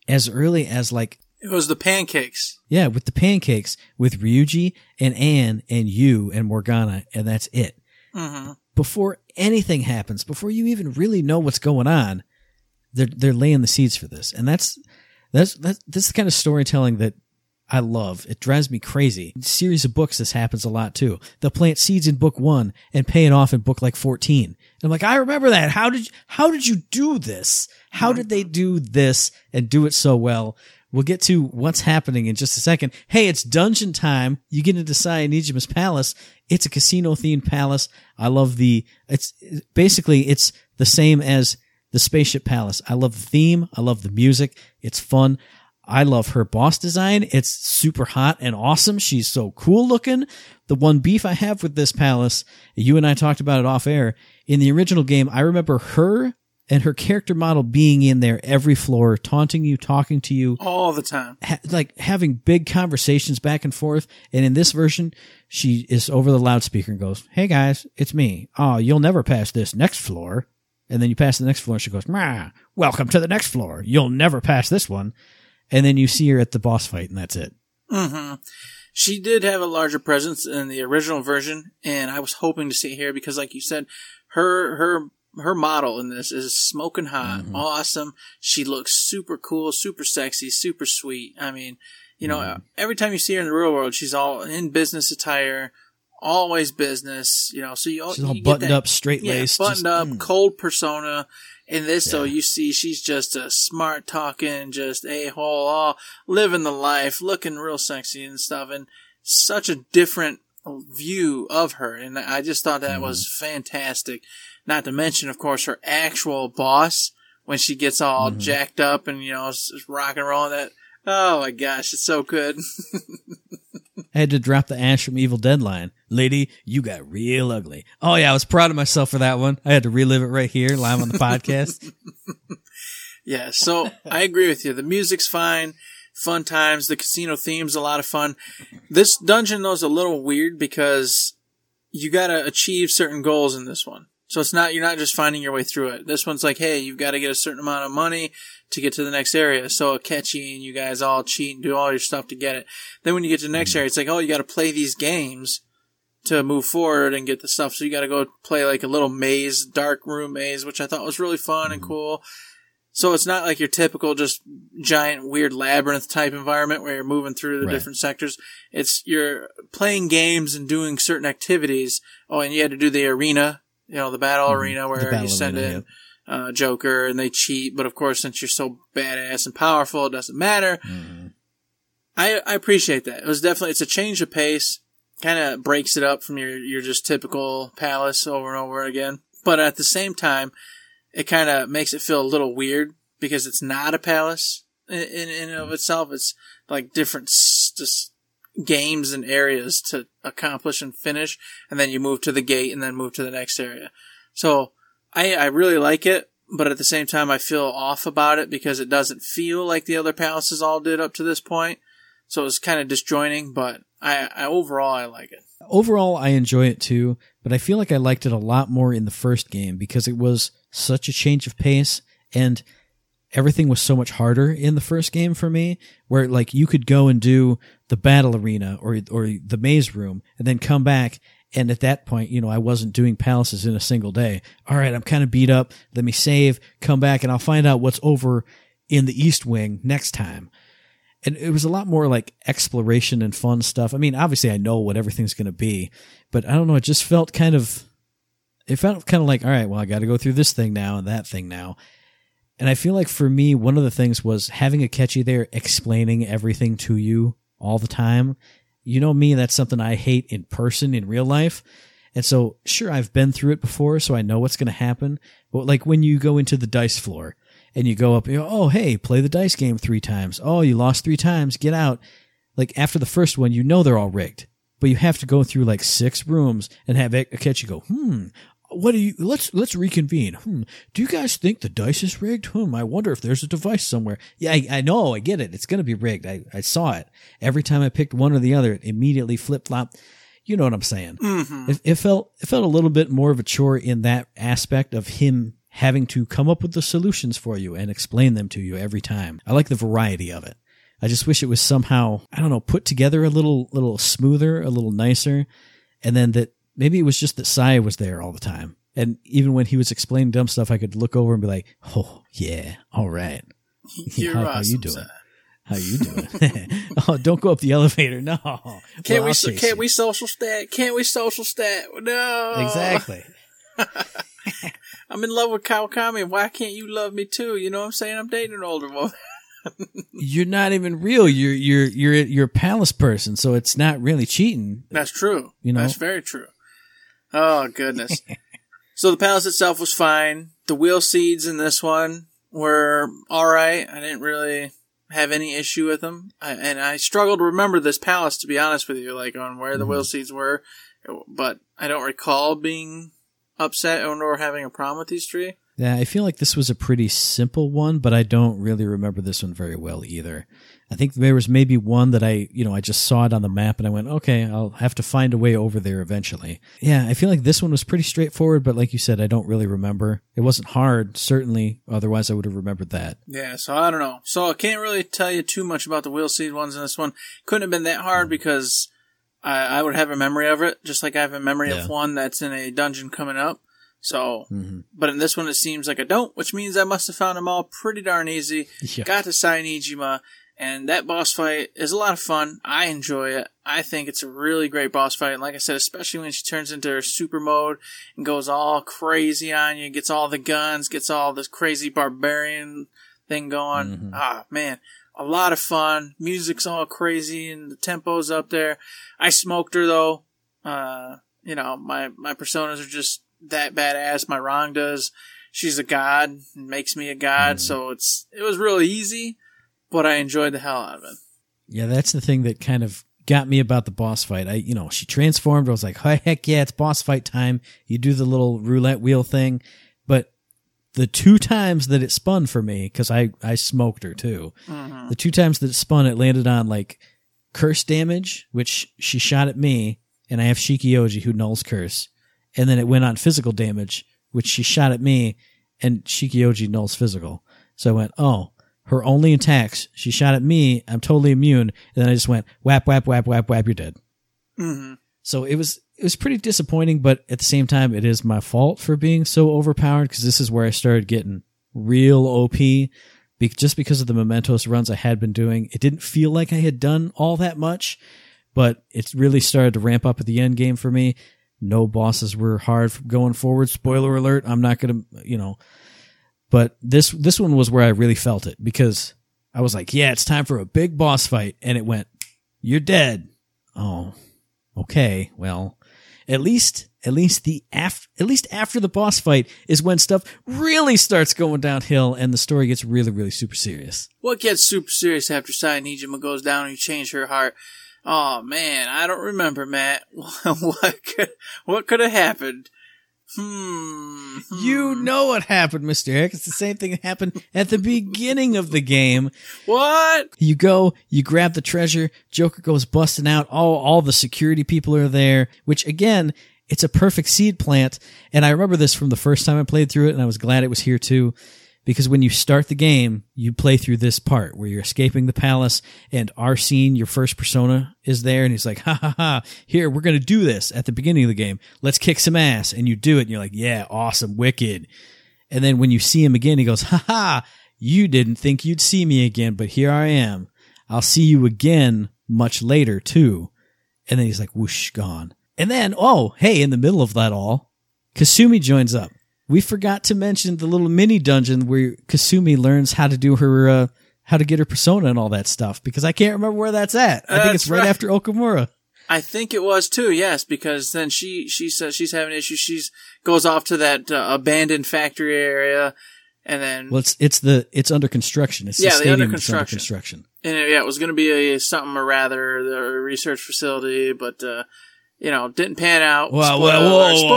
as early as like... It was the pancakes. Yeah, with the pancakes, with Ryuji and Anne and you and Morgana, and that's it. Mm-hmm. Before anything happens, before you even really know what's going on, they're laying the seeds for this. And that's the kind of storytelling that I love. It drives me crazy. In a series of books, this happens a lot too. They'll plant seeds in book 1 and pay it off in book like 14. And I'm like, I remember that. How did you do this? How did they do this and do it so well? We'll get to what's happening in just a second. Hey, it's dungeon time. You get into Sae Niijima's palace. It's a casino-themed palace. I love it's the same as the Spaceship Palace. I love the theme. I love the music. It's fun. I love her boss design. It's super hot and awesome. She's so cool looking. The one beef I have with this palace, you and I talked about it off air. In the original game, I remember her and her character model being in there every floor, taunting you, talking to you. All the time. Like having big conversations back and forth. And in this version, she is over the loudspeaker and goes, hey guys, it's me. Oh, you'll never pass this next floor. And then you pass the next floor and she goes, welcome to the next floor. You'll never pass this one. And then you see her at the boss fight and that's it. Mm-hmm. She did have a larger presence in the original version. And I was hoping to see it here because like you said, her model in this is smoking hot, awesome. She looks super cool, super sexy, super sweet. I mean, you know, every time you see her in the real world, she's all in business attire, always business, you know. So she's all buttoned up, straight-laced. Yeah, buttoned up, cold persona. In this, though, you see she's just a smart-talking, just a-hole, all living the life, looking real sexy and stuff, and such a different view of her. And I just thought that was fantastic. Not to mention, of course, her actual boss when she gets all jacked up and, you know, rock and roll. That, oh my gosh, it's so good. I had to drop the Ash from Evil Dead line. Lady, you got real ugly. Oh yeah, I was proud of myself for that one. I had to relive it right here, live on the podcast. Yeah, so I agree with you. The music's fine. Fun times. The casino theme's a lot of fun. This dungeon, though, is a little weird because you got to achieve certain goals in this one. So it's not, you're not just finding your way through it. This one's like, hey, you've got to get a certain amount of money to get to the next area. So Akechi and you guys all cheat and do all your stuff to get it. Then when you get to the next area, it's like, oh, you got to play these games to move forward and get the stuff. So you got to go play like a little maze, dark room maze, which I thought was really fun and cool. So it's not like your typical just giant weird labyrinth type environment where you're moving through the different sectors. It's you're playing games and doing certain activities. Oh, and you had to do the arena. You know, the battle arena where you send in Joker and they cheat. But, of course, since you're so badass and powerful, it doesn't matter. Mm. I appreciate that. It was definitely – it's a change of pace. Kind of breaks it up from your just typical palace over and over again. But at the same time, it kind of makes it feel a little weird because it's not a palace in and of itself. It's like different just – games and areas to accomplish and finish, and then you move to the gate and then move to the next area. So I really like it, but at the same time I feel off about it because it doesn't feel like the other palaces all did up to this point. So it was kind of disjointing, but I overall I like it. Overall I enjoy it too, but I feel like I liked it a lot more in the first game because it was such a change of pace and everything was so much harder in the first game for me, where like you could go and do the battle arena or the maze room and then come back. And at that point, you know, I wasn't doing palaces in a single day. All right, I'm kind of beat up. Let me save, come back, and I'll find out what's over in the East Wing next time. And it was a lot more like exploration and fun stuff. I mean, obviously I know what everything's going to be, but I don't know. It just felt kind of like, all right, well, I got to go through this thing now and that thing now. And I feel like for me, one of the things was having Akechi there explaining everything to you all the time. You know me, that's something I hate in person, in real life. And so, sure, I've been through it before, so I know what's going to happen. But like when you go into the dice floor and you go up, you know, oh, hey, play the dice game 3 times. Oh, you lost 3 times. Get out. Like after the first one, you know they're all rigged. But you have to go through like 6 rooms and have Akechi go, what do you, let's reconvene. Do you guys think the dice is rigged? I wonder if there's a device somewhere. Yeah, I know. I get it. It's going to be rigged. I saw it. Every time I picked one or the other, it immediately flip-flopped. You know what I'm saying? Mm-hmm. It felt a little bit more of a chore in that aspect of him having to come up with the solutions for you and explain them to you every time. I like the variety of it. I just wish it was somehow, I don't know, put together a little smoother, a little nicer. And then that maybe it was just that Sae was there all the time. And even when he was explaining dumb stuff, I could look over and be like, oh, yeah, all right. How you doing? How you doing? Oh, don't go up the elevator. No. Can't we social stat? Can't we social stat? No. Exactly. I'm in love with Kawakami. Why can't you love me too? You know what I'm saying? I'm dating an older woman. You're not even real. You're a palace person, so it's not really cheating. That's true. You know? That's very true. Oh goodness. So the palace itself was fine. The wheel seeds in this one were all right. I didn't really have any issue with them, and I struggled to remember this palace, to be honest with you, like on where the wheel seeds were. But I don't recall being upset or having a problem with these three. Yeah, I feel like this was a pretty simple one, but I don't really remember this one very well either. I think there was maybe one that I just saw it on the map and I went, okay, I'll have to find a way over there eventually. Yeah, I feel like this one was pretty straightforward, but like you said, I don't really remember. It wasn't hard, certainly. Otherwise, I would have remembered that. Yeah, so I don't know. So I can't really tell you too much about the wheel seed ones in this one. Couldn't have been that hard because I would have a memory of it, just like I have a memory of one that's in a dungeon coming up. So, but in this one, it seems like I don't, which means I must have found them all pretty darn easy. Yeah. Got to Sae Niijima, and that boss fight is a lot of fun. I enjoy it. I think it's a really great boss fight. And like I said, especially when she turns into her super mode and goes all crazy on you, gets all the guns, gets all this crazy barbarian thing going. Ah, man. A lot of fun. Music's all crazy and the tempo's up there. I smoked her, though. You know, my personas are just that badass. My Rangdas, she's a god, makes me a god, so it was really easy, but I enjoyed the hell out of it. Yeah, that's the thing that kind of got me about the boss fight. She transformed. I was like, oh, heck yeah, it's boss fight time. You do the little roulette wheel thing, but the 2 times that it spun for me, because I smoked her too, the 2 times that it spun, it landed on like curse damage, which she shot at me, and I have Shiki-Ouji who nulls curse. And then it went on physical damage, which she shot at me, and Shiki-Ouji nulls physical. So I went, oh, her only attacks, she shot at me, I'm totally immune, and then I just went, whap, whap, whap, whap, whap, you're dead. So it was pretty disappointing, but at the same time, it is my fault for being so overpowered, because this is where I started getting real OP, just because of the Mementos runs I had been doing. It didn't feel like I had done all that much, but it really started to ramp up at the end game for me. No bosses were hard going forward. Spoiler alert, I'm not going to, But this one was where I really felt it, because I was like, yeah, it's time for a big boss fight. And it went, you're dead. Oh, okay. Well, at least after the boss fight is when stuff really starts going downhill and the story gets really, really super serious. What gets super serious after Sae Niijima goes down and you change her heart? Oh, man, I don't remember, Matt. What could have happened? You know what happened, Mr. Eric. It's the same thing that happened at the beginning of the game. What? You go, you grab the treasure, Joker goes busting out, all the security people are there, which, again, it's a perfect seed plant. And I remember this from the first time I played through it, and I was glad it was here, too. Because when you start the game, you play through this part where you're escaping the palace and Arsene, your first persona, is there. And he's like, ha, ha, ha, here, we're going to do this at the beginning of the game. Let's kick some ass. And you do it. And you're like, yeah, awesome, wicked. And then when you see him again, he goes, ha, ha, you didn't think you'd see me again, but here I am. I'll see you again much later, too. And then he's like, whoosh, gone. And then, oh, hey, in the middle of that all, Kasumi joins up. we forgot to mention the little mini dungeon where Kasumi learns how to do her, how to get her persona and all that stuff, because I can't remember where that's at. I think it's right after Okumura. I think it was too, yes, because then she says she's having issues. She goes off to that abandoned factory area, and then well, it's under construction. It's the stadium that's under construction. And it was going to be a something or rather, the research facility, but didn't pan out. Well,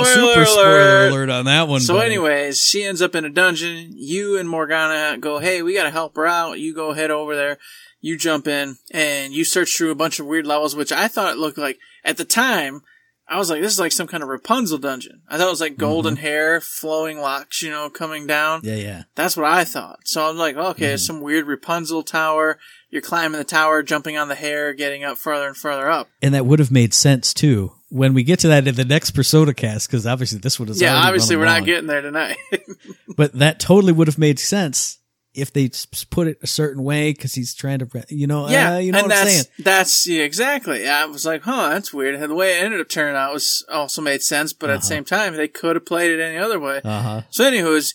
spoiler alert on that one. So, buddy. Anyways, she ends up in a dungeon. You and Morgana go, hey, we got to help her out. You go head over there. You jump in and you search through a bunch of weird levels, which I thought it looked like at the time. I was like, this is like some kind of Rapunzel dungeon. I thought it was like golden hair, flowing locks, coming down. Yeah, yeah. That's what I thought. So I'm like, okay, it's some weird Rapunzel tower. You're climbing the tower, jumping on the hair, getting up further and further up. And that would have made sense, too, when we get to that in the next Persona cast, because obviously this one is obviously we're not getting there tonight. But that totally would have made sense if they put it a certain way, because he's trying to, you know what I'm saying? Yeah, exactly. I was like, that's weird. And the way it ended up turning out also made sense, but at the same time, they could have played it any other way. So anywho,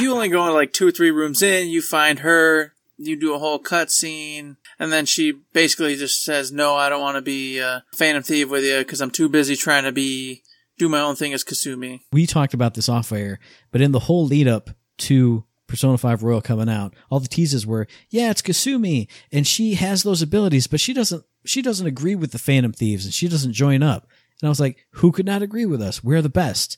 you only go like 2 or 3 rooms in, you find her, you do a whole cutscene, and then she basically just says, no, I don't want to be Phantom Thief with you, because I'm too busy trying to do my own thing as Kasumi. We talked about this off air, but in the whole lead up to Persona 5 Royal coming out, all the teases were, it's Kasumi, and she has those abilities, but she doesn't agree with the Phantom Thieves, and she doesn't join up. And I was like, who could not agree with us? We're the best.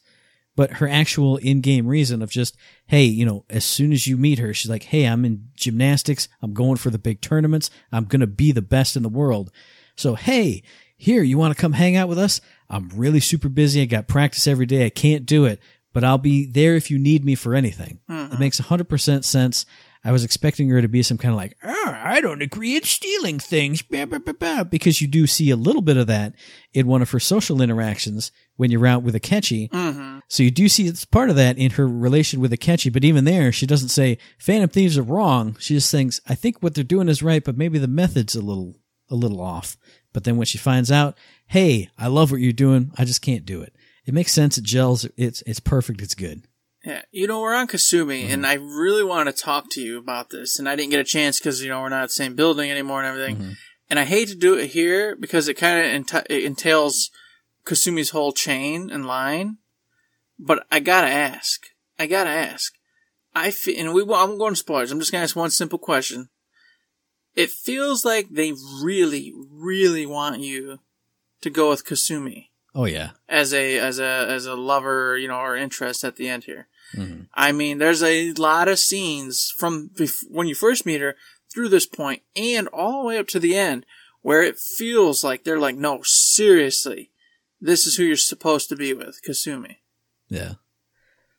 But her actual in-game reason of just, hey, as soon as you meet her, she's like, hey, I'm in gymnastics, I'm going for the big tournaments, I'm going to be the best in the world. So, hey, here, you want to come hang out with us? I'm really super busy, I got practice every day, I can't do it, but I'll be there if you need me for anything. It makes 100% sense. I was expecting her to be some kind of like, I don't agree, it's stealing things, bah, bah, bah, bah, because you do see a little bit of that in one of her social interactions when you're out with Akechi. So you do see it's part of that in her relation with Akechi, but even there, she doesn't say, Phantom Thieves are wrong. She just thinks, I think what they're doing is right, but maybe the method's a little off. But then when she finds out, hey, I love what you're doing, I just can't do it. It makes sense. It gels. It's perfect. It's good. Yeah. We're on Kasumi, and I really want to talk to you about this, and I didn't get a chance because, we're not in the same building anymore and everything. And I hate to do it here because it kind of entails Kasumi's whole chain and line, but I got to ask. I'm going to spoilers. I'm just going to ask one simple question. It feels like they really, really want you to go with Kasumi. Oh yeah, as a lover, or interest at the end here. I mean, there's a lot of scenes from when you first meet her through this point and all the way up to the end where it feels like they're like, no, seriously, this is who you're supposed to be with, Kasumi. Yeah.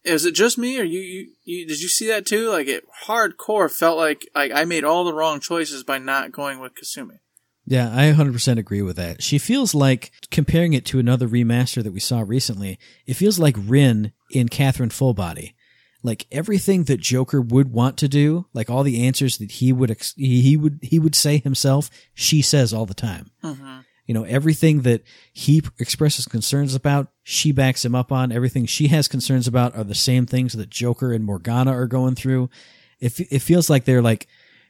Is it just me, or you did you see that too? Like, it hardcore felt like I made all the wrong choices by not going with Kasumi. Yeah, I 100% agree with that. She feels like, comparing it to another remaster that we saw recently, it feels like Rin in Catherine Fullbody. Like, everything that Joker would want to do, like all the answers that he would say himself, she says all the time. Everything that he expresses concerns about, she backs him up on. Everything she has concerns about are the same things that Joker and Morgana are going through. It feels like they're like,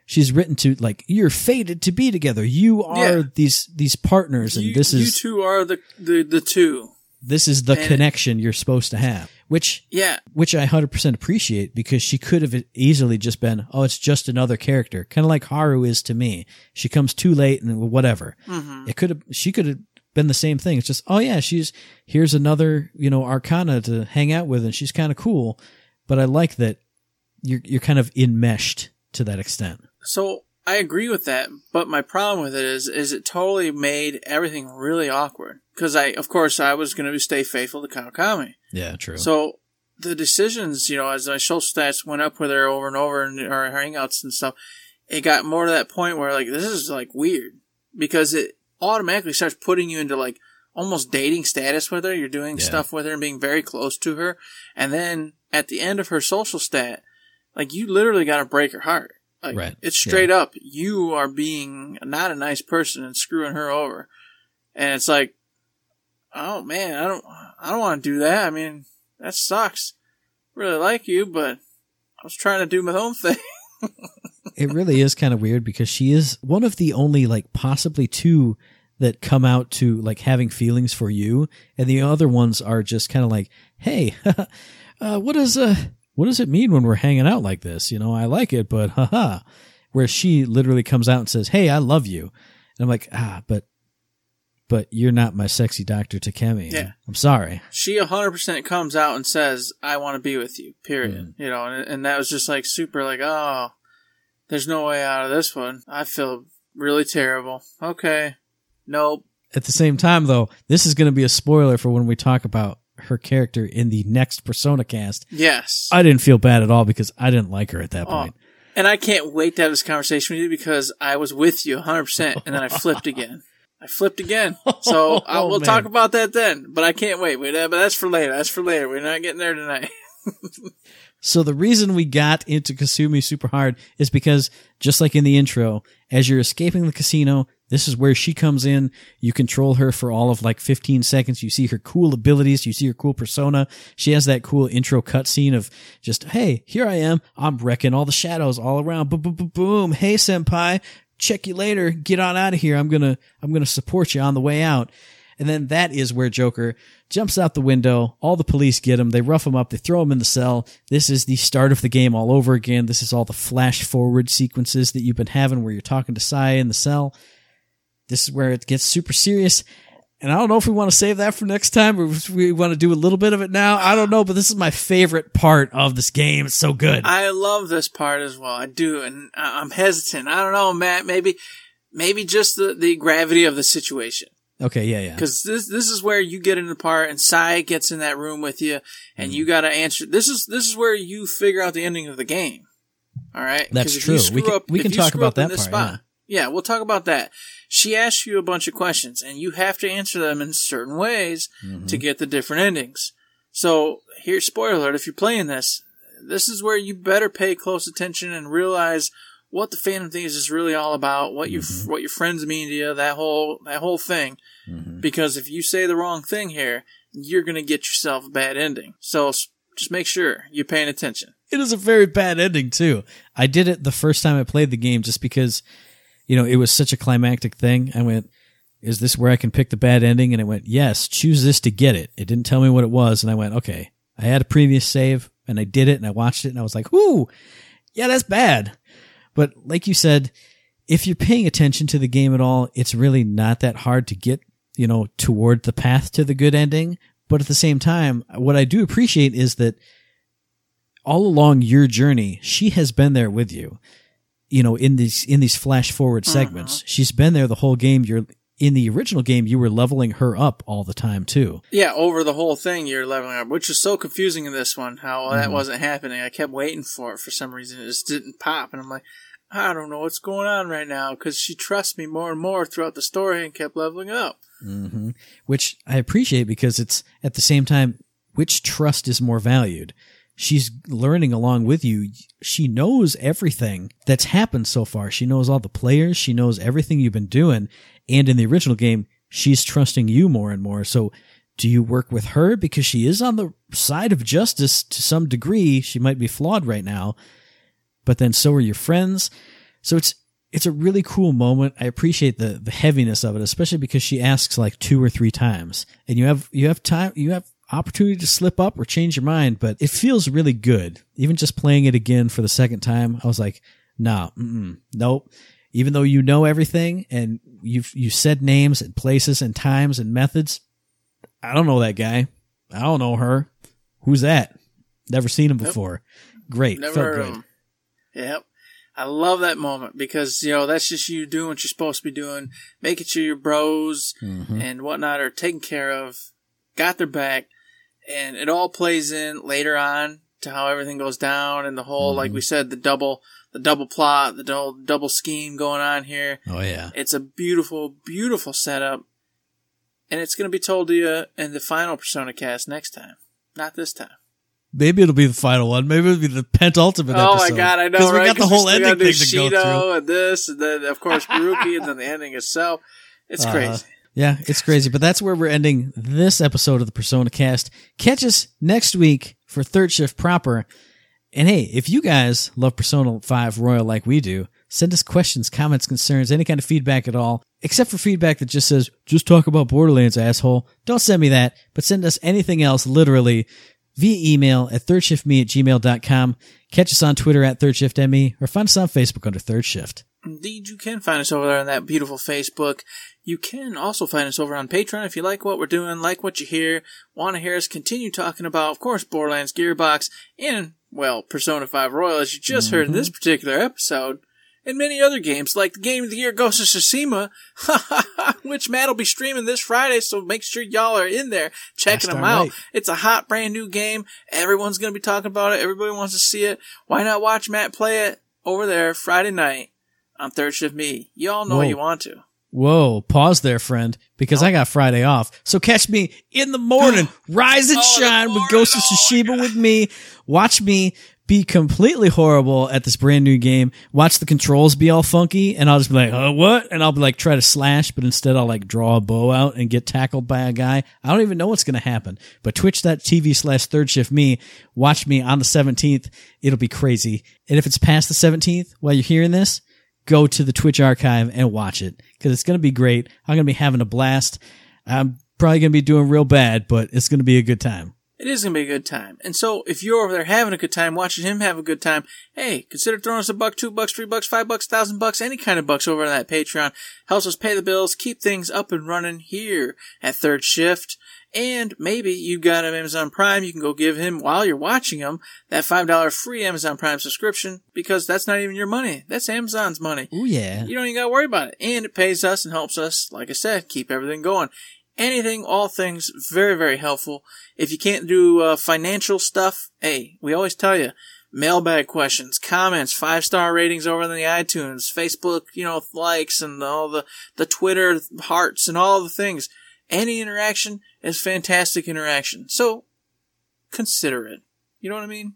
she's written to, like, you're fated to be together. You are these partners, and this is... You two are the two. This is the connection you're supposed to have, which I 100% appreciate, because she could have easily just been, it's just another character, kind of like Haru is to me. She comes too late and whatever. She could have been the same thing. It's just, here's another, Arcana to hang out with, and she's kind of cool, but I like that you're kind of enmeshed to that extent. So I agree with that, but my problem with it is it totally made everything really awkward, because I was going to stay faithful to Kawakami. Yeah, true. So the decisions, as my social stats went up with her over and over in our hangouts and stuff, it got more to that point where like, this is like weird, because it automatically starts putting you into like almost dating status with her. You're doing stuff with her and being very close to her. And then at the end of her social stat, like, you literally got to break her heart. Like, right. It's straight up, you are being not a nice person and screwing her over. And it's like, oh man, I don't want to do that. I mean, that sucks. really like you, but I was trying to do my own thing. It really is kind of weird because she is one of the only, like, possibly two that come out to, like, having feelings for you, and the other ones are just kind of like, hey, what does it mean when we're hanging out like this? You know, I like it, but haha. Where she literally comes out and says, hey, I love you. And I'm like, but you're not my sexy Dr. Takemi. Yeah. I'm sorry. She 100% comes out and says, I want to be with you, period. Mm. You know, and that was just like super like, oh, there's no way out of this one. I feel really terrible. Okay. Nope. At the same time, though, this is going to be a spoiler for when we talk about her character in the next Persona cast. Yes. I didn't feel bad at all because I didn't like her at that point. And I can't wait to have this conversation with you because I was with you 100%, and then I flipped again. So we'll talk about that then, but I can't wait. But that's for later. We're not getting there tonight. So the reason we got into Kasumi super hard is because, just like in the intro, as you're escaping the casino, this is where she comes in. You control her for all of like 15 seconds. You see her cool abilities. You see her cool persona. She has that cool intro cutscene of just, hey, here I am. I'm wrecking all the shadows all around. Boom, boom, boom, boom. Hey, senpai. Check you later. Get on out of here. I'm going to support you on the way out. And then that is where Joker jumps out the window. All the police get him. They rough him up. They throw him in the cell. This is the start of the game all over again. This is all the flash forward sequences that you've been having where you're talking to Sae in the cell. This is where it gets super serious. And I don't know if we want to save that for next time or if we want to do a little bit of it now. I don't know, but this is my favorite part of this game. It's so good. I love this part as well. I do, and I'm hesitant. I don't know, Matt. Maybe just the gravity of the situation. Okay, yeah, yeah. Because this is where you get in the part, and Sae gets in that room with you, and you got to answer. This is where you figure out the ending of the game. All right, that's true. We can talk about that part. Spot, yeah, we'll talk about that. She asks you a bunch of questions, and you have to answer them in certain ways to get the different endings. So, here's spoiler alert, if you're playing this, this is where you better pay close attention and realize what the fandom thing is really all about, what your friends mean to you, that whole thing. Mm-hmm. Because if you say the wrong thing here, you're going to get yourself a bad ending. So, just make sure you're paying attention. It is a very bad ending, too. I did it the first time I played the game just because... You know, it was such a climactic thing. I went, is this where I can pick the bad ending? And it went, yes, choose this to get it. It didn't tell me what it was. And I went, okay, I had a previous save and I did it and I watched it and I was like, whoo, yeah, that's bad. But like you said, if you're paying attention to the game at all, it's really not that hard to get, you know, toward the path to the good ending. But at the same time, what I do appreciate is that all along your journey, she has been there with you. You know, in these flash forward segments, she's been there the whole game. You're in the original game, you were leveling her up all the time too. Yeah, over the whole thing, you're leveling up, which is so confusing in this one. How that wasn't happening. I kept waiting for it for some reason. It just didn't pop, and I'm like, I don't know what's going on right now because she trusts me more and more throughout the story and kept leveling up. Mm-hmm. Which I appreciate because it's at the same time, which trust is more valued? She's learning along with you. She knows everything that's happened so far. She knows all the players. She knows everything you've been doing. And in the original game, she's trusting you more and more. So do you work with her? Because she is on the side of justice to some degree. She might be flawed right now, but then so are your friends. So it's a really cool moment. I appreciate the heaviness of it, especially because she asks like 2 or 3 times and you have time, you have opportunity to slip up or change your mind, but it feels really good. Even just playing it again for the second time, I was like, nah, nope. Even though you know everything and you said names and places and times and methods, I don't know that guy. I don't know her. Who's that? Never seen him before. Yep. Great. Never felt good. Yep. I love that moment because, you know, that's just you doing what you're supposed to be doing, making sure your bros and whatnot are taken care of, got their back. And it all plays in later on to how everything goes down and the whole, like we said, the double plot, the double scheme going on here. Oh, yeah. It's a beautiful, beautiful setup. And it's going to be told to you in the final Persona cast next time. Not this time. Maybe it'll be the final one. Maybe it'll be the penultimate episode. Oh, my God, I know, because we got the whole ending thing to go through. Shido and this, and then, of course, Maruki, and then the ending itself. It's crazy. Yeah, it's crazy, but that's where we're ending this episode of the Persona Cast. Catch us next week for Third Shift proper. And hey, if you guys love Persona 5 Royal like we do, send us questions, comments, concerns, any kind of feedback at all, except for feedback that just says, just talk about Borderlands, asshole. Don't send me that, but send us anything else, literally, via email at thirdshiftme@gmail.com. Catch us on Twitter at thirdshiftme, or find us on Facebook under Third Shift. Indeed, you can find us over there on that beautiful Facebook. You can also find us over on Patreon if you like what we're doing, like what you hear, want to hear us continue talking about, of course, Borderlands, Gearbox, and, well, Persona 5 Royal, as you just heard in this particular episode, and many other games, like the Game of the Year, Ghost of Tsushima, which Matt will be streaming this Friday, so make sure y'all are in there checking them out. Right. It's a hot, brand new game. Everyone's going to be talking about it. Everybody wants to see it. Why not watch Matt play it over there Friday night? On Third Shift Me. You all know you want to. Whoa, pause there, friend, because I got Friday off. So catch me in the morning, rise and shine with Ghost of Tsushima with me. Watch me be completely horrible at this brand new game. Watch the controls be all funky, and I'll just be like, oh, what? And I'll be like, try to slash, but instead I'll like draw a bow out and get tackled by a guy. I don't even know what's going to happen. But twitch.tv/ThirdShiftMe. Watch me on the 17th. It'll be crazy. And if it's past the 17th while you're hearing this, go to the Twitch archive and watch it, because it's going to be great. I'm going to be having a blast. I'm probably going to be doing real bad, but it's going to be a good time. It is going to be a good time. And so if you're over there having a good time, watching him have a good time, hey, consider throwing us $1, $2, $3, $5, $1,000, any kind of bucks over on that Patreon. Helps us pay the bills, keep things up and running here at Third Shift. And maybe you got an Amazon Prime. You can go give him, while you're watching him, that $5 free Amazon Prime subscription, because that's not even your money. That's Amazon's money. Oh, yeah. You don't even got to worry about it. And it pays us and helps us, like I said, keep everything going. Anything, all things, very, very helpful. If you can't do financial stuff, hey, we always tell you, mailbag questions, comments, 5-star ratings over on the iTunes, Facebook, you know, likes, and all the Twitter hearts and all the things. Any interaction is fantastic interaction. So, consider it. You know what I mean?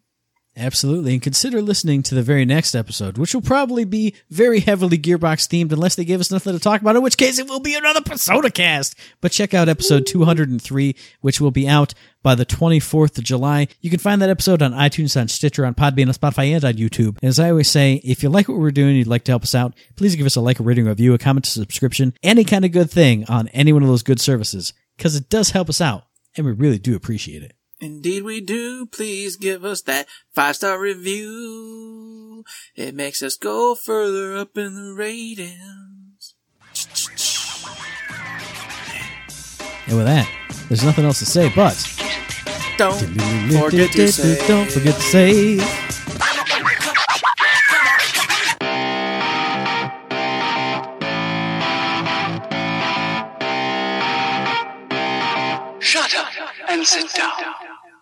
Absolutely. And consider listening to the very next episode, which will probably be very heavily Gearbox-themed unless they give us nothing to talk about, in which case it will be another Persona cast. But check out episode 203, which will be out by the 24th of July. You can find that episode on iTunes, on Stitcher, on Podbean, on Spotify, and on YouTube. And as I always say, if you like what we're doing and you'd like to help us out, please give us a like, a rating, a review, a comment, a subscription, any kind of good thing on any one of those good services, because it does help us out, and we really do appreciate it. Indeed we do. Please give us that 5-star review. It makes us go further up in the ratings. And with that, there's nothing else to say but... Don't forget to say... Sit down.